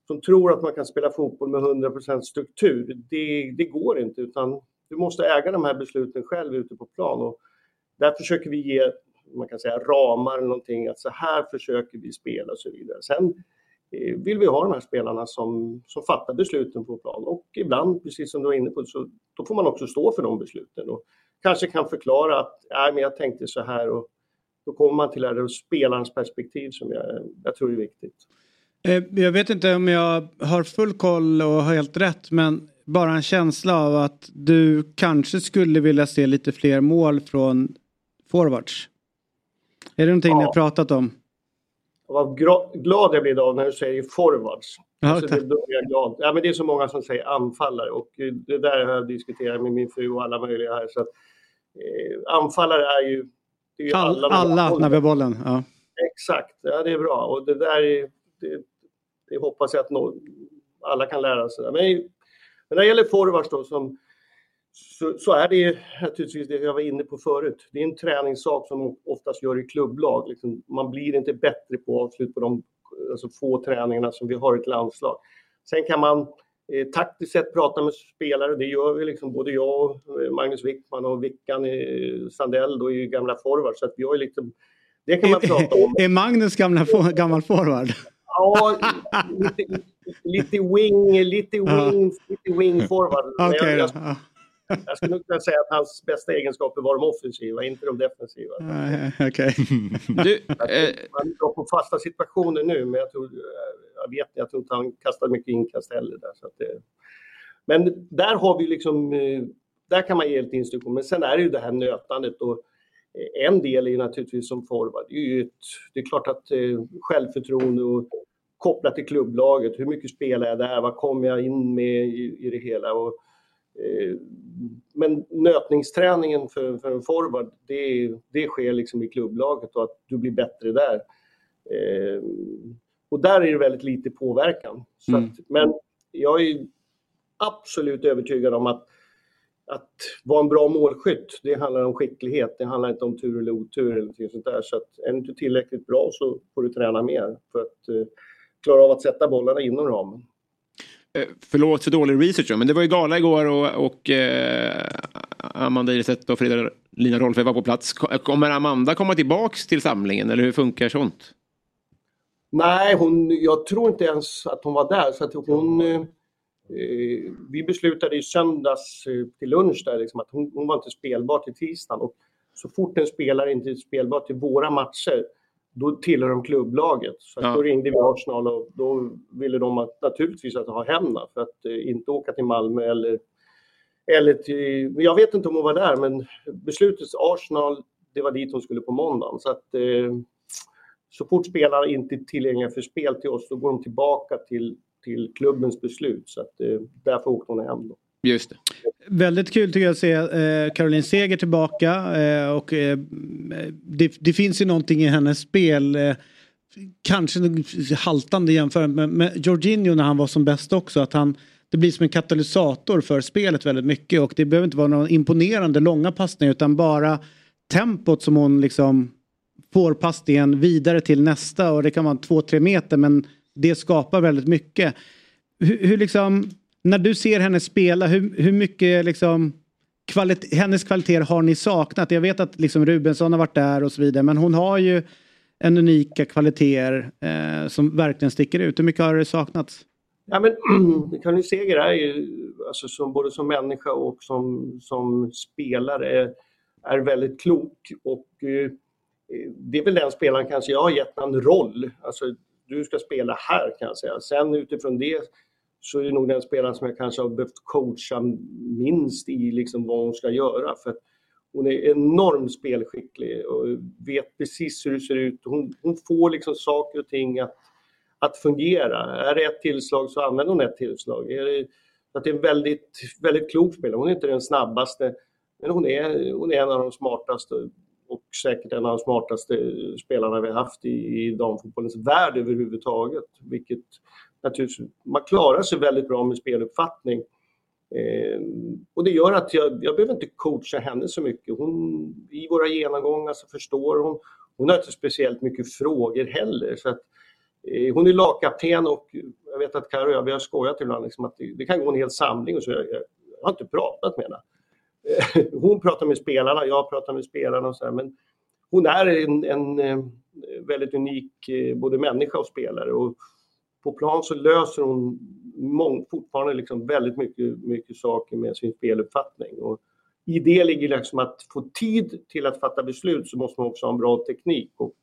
som tror att man kan spela fotboll med 100% struktur. Det går inte, utan du måste äga de här besluten själv ute på plan. Och där försöker vi ge, man kan säga, ramar eller någonting. Att så här försöker vi spela och så vidare. Sen vill vi ha de här spelarna som fattar besluten på plan. Och ibland, precis som du var inne på, så då får man också stå för de besluten. Och kanske kan förklara att men jag tänkte så här, och då kommer man till det spelarens perspektiv som jag tror är viktigt. Jag vet inte om jag har full koll och har helt rätt, men bara en känsla av att du kanske skulle vilja se lite fler mål från forwards. Är det någonting ni har pratat om? Jag var glad jag blir idag när du säger forwards. Alltså, men det är så många som säger anfallare, och det där har jag diskuterat med min fru och alla möjliga här. Så att, anfallare är ju... Det är ju alla när vi har bollen. Ja. Exakt, ja, det är bra. Och det där är, det hoppas jag att alla kan lära sig. Men när det gäller forwards då, så är det naturligtvis det jag var inne på förut. Det är en träningssak som oftast gör i klubblag. Liksom, man blir inte bättre på avslut på de få träningarna som vi har i ett landslag. Sen kan man taktiskt sett prata med spelare. Det gör vi liksom, både jag och Magnus Wickman och Vickan Sandell då, är ju gamla forward. Så att vi har ju liksom, det kan man prata om. Är Magnus gammal forward? Ja, lite wing forward. Okay, jag skulle nog kunna säga att hans bästa egenskaper var de offensiva, inte de defensiva. Okej. Han är på fasta situationer nu, men jag tror inte han kastar mycket inkast heller där, så att det... Men där har vi liksom, där kan man ge lite instruktion, men sen är det ju det här nötandet, och en del är ju naturligtvis som forward. Det är klart att självförtroende och kopplat till klubblaget, hur mycket spelar jag där, vad kommer jag in med i det hela, och men nötningsträningen för en forward, det sker liksom i klubblaget, och att du blir bättre där. Och där är det väldigt lite påverkan. Så att, men jag är absolut övertygad om att vara en bra målskytt, det handlar om skicklighet. Det handlar inte om tur eller otur eller något sånt där. Så att är du inte tillräckligt bra så får du träna mer för att klara av att sätta bollarna inom ramen. Förlåt för dålig research, men det var ju gala igår, och Amanda Irisett och Frida Lina Rolfö var på plats. Kommer Amanda komma tillbaks till samlingen, eller hur funkar sånt? Nej, jag tror inte ens att hon var där, så att vi beslutade i söndags till lunch där liksom, att hon var inte spelbar till tisdagen, och så fort en spelare inte är spelbar till våra matcher, då tillhör de klubblaget. Så då ringde vi Arsenal, och då ville de naturligtvis ha hemna för att inte åka till Malmö eller till... Jag vet inte om hon var där, men beslutet Arsenal, det var dit hon skulle på måndagen. Så att så fort spelare inte är tillgängliga för spel till oss, då går de tillbaka till klubbens beslut. Så att därför åkte hon hem då. Just det. Väldigt kul tycker jag att se Caroline Seger tillbaka, och det finns ju någonting i hennes spel, kanske haltande jämfört med Jorginho när han var som bäst också, att det blir som en katalysator för spelet väldigt mycket, och det behöver inte vara någon imponerande långa passning, utan bara tempot som hon liksom får passningen vidare till nästa, och det kan vara 2-3 meter, men det skapar väldigt mycket. Hur liksom... När du ser henne spela, hur mycket liksom hennes kvaliteter har ni saknat? Jag vet att liksom Rubensson har varit där och så vidare, men hon har ju en unika kvaliteter som verkligen sticker ut. Hur mycket har det saknats? Ja, men Conny Seger är ju alltså, som, både som människa och som spelare är väldigt klok, och det är väl den spelaren kanske jag har gett en roll. Alltså, du ska spela här, kan jag säga. Sen utifrån det så är det nog den spelaren som jag kanske har behövt coacha minst i liksom vad hon ska göra. För att hon är enormt spelskicklig och vet precis hur det ser ut. Hon får liksom saker och ting att fungera. Är det ett tillslag så använder hon ett tillslag. Det är en väldigt, väldigt klok spelare. Hon är inte den snabbaste, men hon är en av de smartaste och säkert en av de smartaste spelarna vi har haft i damfotbollens värld överhuvudtaget. Vilket naturligtvis, man klarar sig väldigt bra med speluppfattning. Och det gör att jag behöver inte coacha henne så mycket. Hon, i våra genomgångar så förstår hon. Hon har inte speciellt mycket frågor heller. Så att, hon är lagkapten, och jag vet att Karo och jag, vi har skojat ibland liksom att det kan gå en hel samling och så jag har inte pratat med henne. Hon pratar med spelarna, jag pratar med spelarna och så här, men hon är en väldigt unik både människa och spelare, och på plan så löser hon fortfarande liksom väldigt mycket saker med sin speluppfattning, och i det ligger liksom att få tid till att fatta beslut, så måste man också ha en bra teknik, och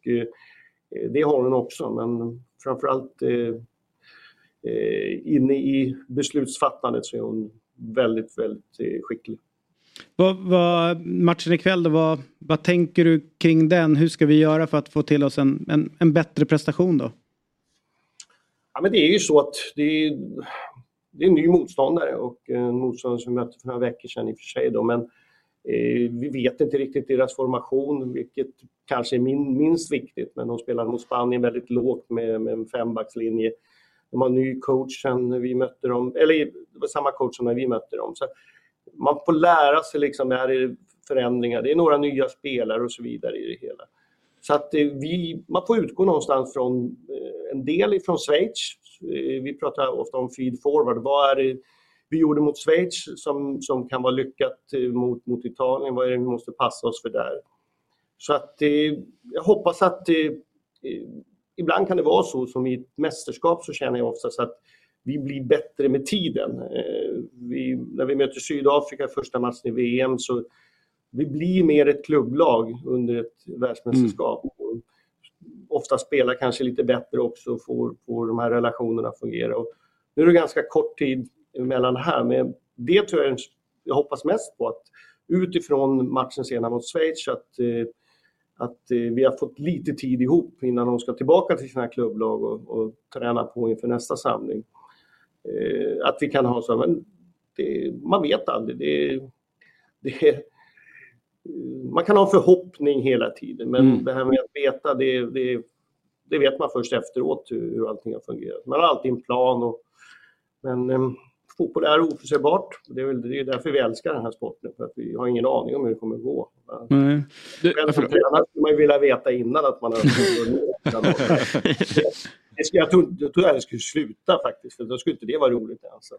det har hon också, men framförallt inne i beslutsfattandet så är hon väldigt, väldigt skicklig. Vad matchen ikväll då, vad tänker du kring den? Hur ska vi göra för att få till oss en bättre prestation då? Ja, men det är ju så att det är en ny motståndare, och en motståndare som vi mötte för några veckor sedan i och för sig då, men vi vet inte riktigt deras formation, vilket kanske är minst viktigt, men de spelar mot Spanien väldigt lågt med en fembackslinje. De har en ny coach sen vi mötte dem, eller det var samma coach som när vi mötte dem, så man får lära sig liksom, är det förändringar, det är några nya spelare och så vidare i det hela. Så att man får utgå någonstans från en del ifrån Schweiz. Vi pratar ofta om feed forward. Vad är det vi gjorde mot Schweiz som kan vara lyckat mot Italien? Vad är det vi måste passa oss för där? Så att jag hoppas att ibland kan det vara så som i ett mästerskap, så känner jag ofta så att vi blir bättre med tiden. När vi möter Sydafrika första matchen i VM, så vi blir mer ett klubblag under ett världsmästerskap. Mm. Ofta spelar kanske lite bättre också och får de här relationerna att fungera. Och nu är det ganska kort tid mellan här, men det tror jag hoppas mest på, att utifrån matchen senare mot Schweiz att vi har fått lite tid ihop innan de ska tillbaka till sina klubblag och träna på inför nästa samling. Att vi kan ha så, men man vet aldrig. Man kan ha en förhoppning hela tiden, men det här med att veta, det vet man först efteråt hur allting har fungerat. Man har alltid en plan, men fotboll är oförutsägbart. Det är därför vi älskar den här sporten, för att vi har ingen aning om hur det kommer att gå. Nej. Själv som tränare skulle man ju vilja veta innan att man har jag tror att det skulle sluta faktiskt, för då skulle inte det vara roligt alltså.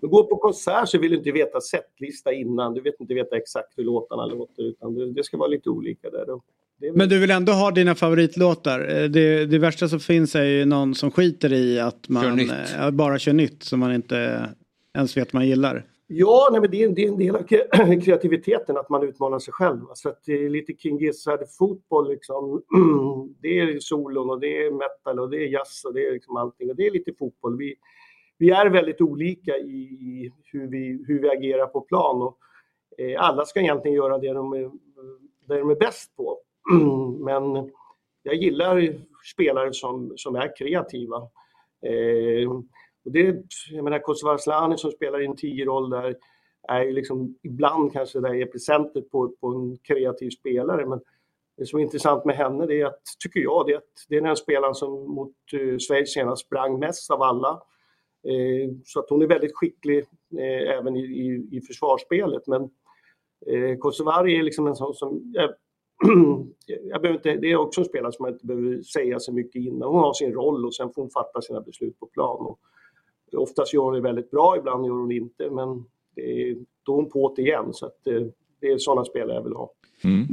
Du går på konsert så vill du inte veta setlista innan, du vet inte veta exakt hur låtarna låter, utan det ska vara lite olika där. Men du vill ändå ha dina favoritlåtar. Det värsta som finns är ju någon som skiter i att man bara kör nytt som man inte ens vet man gillar. Ja, nej, men det är en del av kreativiteten att man utmanar sig själv. Så att det är lite King Gizzard fotboll liksom. Det är solon och det är metal och det är jazz och det är liksom allting. Och det är lite fotboll. Vi är väldigt olika i hur vi agerar på plan, och alla ska egentligen göra det de är bäst på. Men jag gillar spelare som är kreativa. Och det, jag menar, Kosovo Asllani som spelar i en 10-roll där är ju liksom ibland kanske där epicentret på en kreativ spelare, men det som är intressant med henne det är att, tycker jag, det är den här spelaren som mot Schweiz senast sprang mest av alla, så att hon är väldigt skicklig även i försvarsspelet, men Kosovo är liksom en sån som jag behöver inte, det är också en spelare som man inte behöver säga så mycket innan. Hon har sin roll och sen får hon fatta sina beslut på plan. Och oftast gör hon det väldigt bra, ibland gör hon inte. Men då är hon på det igen. Så att, det är sådana spelare jag vill ha. Mm.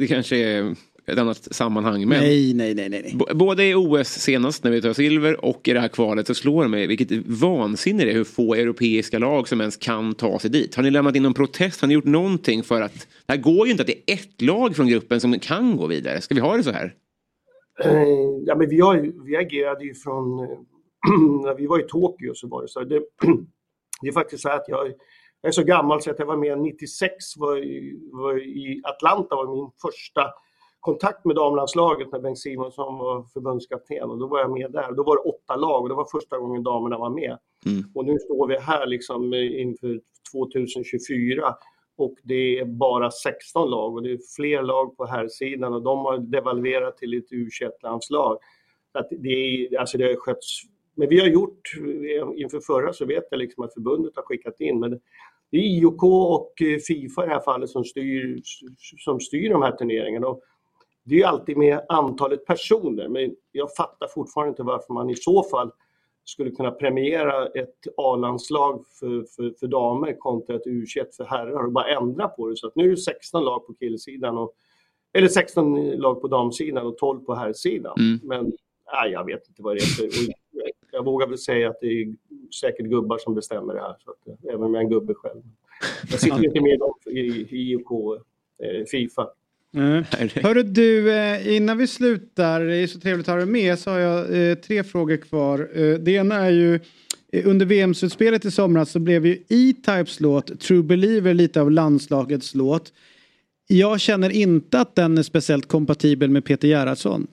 Det kanske är ett annat sammanhang. Men nej. Både i OS senast när vi tar silver och i det här kvalet så slår det mig vilket vansinne det är hur få europeiska lag som ens kan ta sig dit. Har ni lämnat in någon protest? Har ni gjort någonting för att det här går ju inte, att det är ett lag från gruppen som kan gå vidare? Ska vi ha det så här? Ja, men vi agerade ju från när vi var i Tokyo, så var det så här. Det är faktiskt så här att jag är så gammal så att jag var med 96 var i Atlanta, var min första kontakt med damlandslaget när Bengt Simonsson var förbundskapten, och då var jag med där. Då var det 8 lag och det var första gången damerna var med. Mm. Och nu står vi här liksom inför 2024 och det är bara 16 lag och det är fler lag på här sidan och de har devalverat till ett U21-landslag. Alltså det har skötts. Men vi har gjort, inför förra så vet jag liksom att förbundet har skickat in, men det är IOK och FIFA i det här fallet som styr de här turneringarna. Och det är ju alltid med antalet personer, men jag fattar fortfarande inte varför man i så fall skulle kunna premiera ett A-landslag för damer kontra ett U21 för herrar och bara ändra på det. Så att nu är det 16 lag på killsidan eller 16 lag på damsidan och 12 på herrsidan. Mm. Men jag vet inte vad det är. Jag vågar väl säga att det är säkert gubbar som bestämmer det här. Så att, även med en gubbe själv. Jag sitter inte med dem i IOK FIFA. Mm. Hörru du, innan vi slutar, det är så trevligt att ha dig med, så har jag 3 frågor kvar. Det ena är ju, under VM-slutspelet i somras så blev ju E-Types låt True Believer lite av landslagets låt. Jag känner inte att den är speciellt kompatibel med Peter Gerhardsson.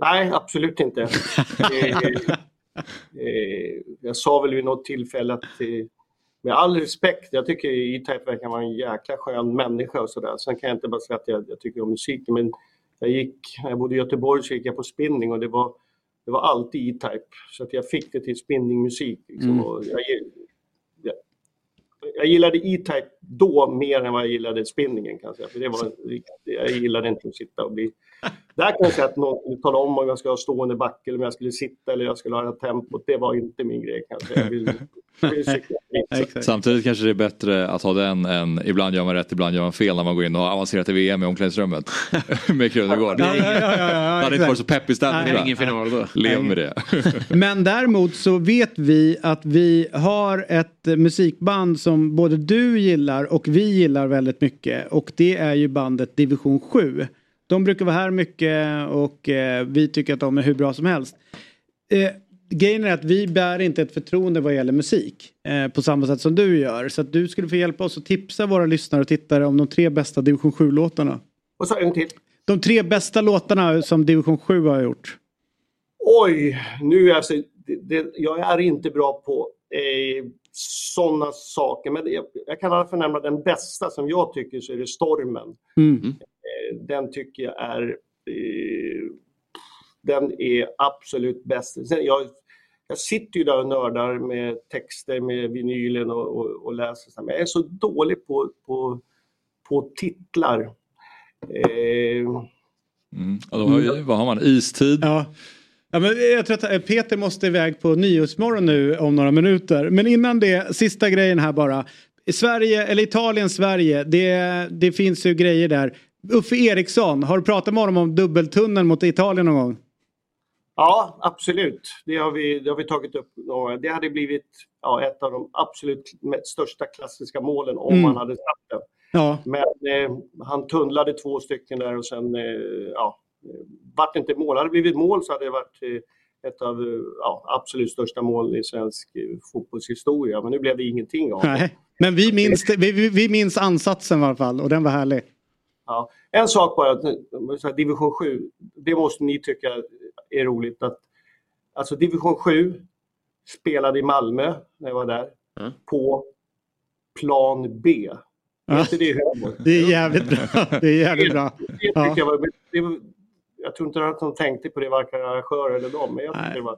Nej, absolut inte. Jag sa väl vid något tillfälle att med all respekt, jag tycker E-Type verkar vara en jäkla skön människa och sådär. Sen kan jag inte bara säga att jag tycker om musik, men jag bodde i Göteborg, så gick jag på spinning och det var alltid E-Type. Så att jag fick det till spinningmusik. Liksom. Mm. Och jag gillade E-Type då mer än vad jag gillade spinningen, kan jag säga. För jag gillade inte att sitta och bli... Där kan jag säga att någon skulle tala om jag ska ha stående back eller om jag skulle sitta eller jag skulle ha tempot. Det var inte min grej, kanske. Samtidigt kanske det är bättre att ha den än ibland gör man rätt, ibland gör man fel när man går in och har avancerat i VM i omklädningsrummet med Krödegård. Det hade inte varit så pepp i ställning. Det är ingen final då. Lev med det. Men däremot så vet vi att vi har ett musikband som både du gillar och vi gillar väldigt mycket, och det är ju bandet Division 7. De brukar vara här mycket och vi tycker att de är hur bra som helst. Grejen är att vi bär inte ett förtroende vad gäller musik på samma sätt som du gör. Så att du skulle få hjälpa oss att tipsa våra lyssnare och tittare om de 3 bästa Division 7-låtarna. Och så en till. De 3 bästa låtarna som Division 7 har gjort. Oj, nu alltså, jag är inte bra på sådana saker. Men jag kan alla förnämna den bästa som jag tycker, så är det Stormen. Mm. Den tycker jag är... Den är absolut bäst. Sen jag sitter ju där och nördar med texter, med vinylen och läser. Men jag är så dålig på titlar. Vad har man? Istid? Ja. Ja, men jag tror att Peter måste iväg på Nyhetsmorgon nu om några minuter. Men innan det, sista grejen här bara. Sverige, eller Italien, Sverige. Det finns ju grejer där. Uffe Eriksson, har du pratat med honom om dubbeltunneln mot Italien någon gång? Ja, absolut. Det har vi tagit upp. Det hade blivit ett av de absolut största klassiska målen om man hade satt den. Ja. Men han tunnlade 2 stycken där och sen vart inte mål. Hade det blivit mål så hade det varit ett av absolut största mål i svensk fotbollshistoria. Men nu blev det ingenting av det. Nej. Men vi minns ansatsen i alla fall, och den var härlig. Ja. En sak bara, Division 7, det måste ni tycka är roligt. Alltså Division 7 spelade i Malmö när jag var där på plan B. Det är jävligt bra. Det tycker jag var, jag tror inte att de tänkte på det, varken arrangörer eller dem. Men jag tycker det var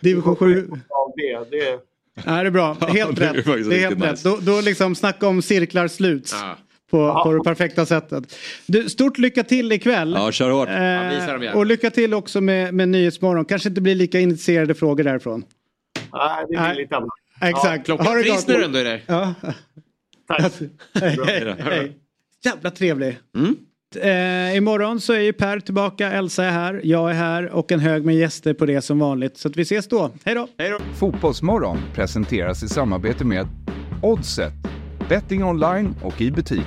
Division 7 på plan B, det är bra. Helt rätt. Det är helt rätt. Då liksom snacka om cirklar sluts. Ja. På det perfekta sättet. Du, stort lycka till ikväll. Ja, kör hårt. Och lycka till också med Nyhetsmorgon. Kanske inte blir lika initierade frågor därifrån. Nej, det blir lite annat. Exakt. Ja, har du pris när du ändå är där. Ja. Tack. Hej. Jävla trevlig. Mm. Imorgon så är ju Per tillbaka, Elsa är här, jag är här och en hög med gäster på det som vanligt. Så att vi ses då. Hej då. Hej då. Fotbollsmorgon presenteras i samarbete med Oddset. Betting online och i butik.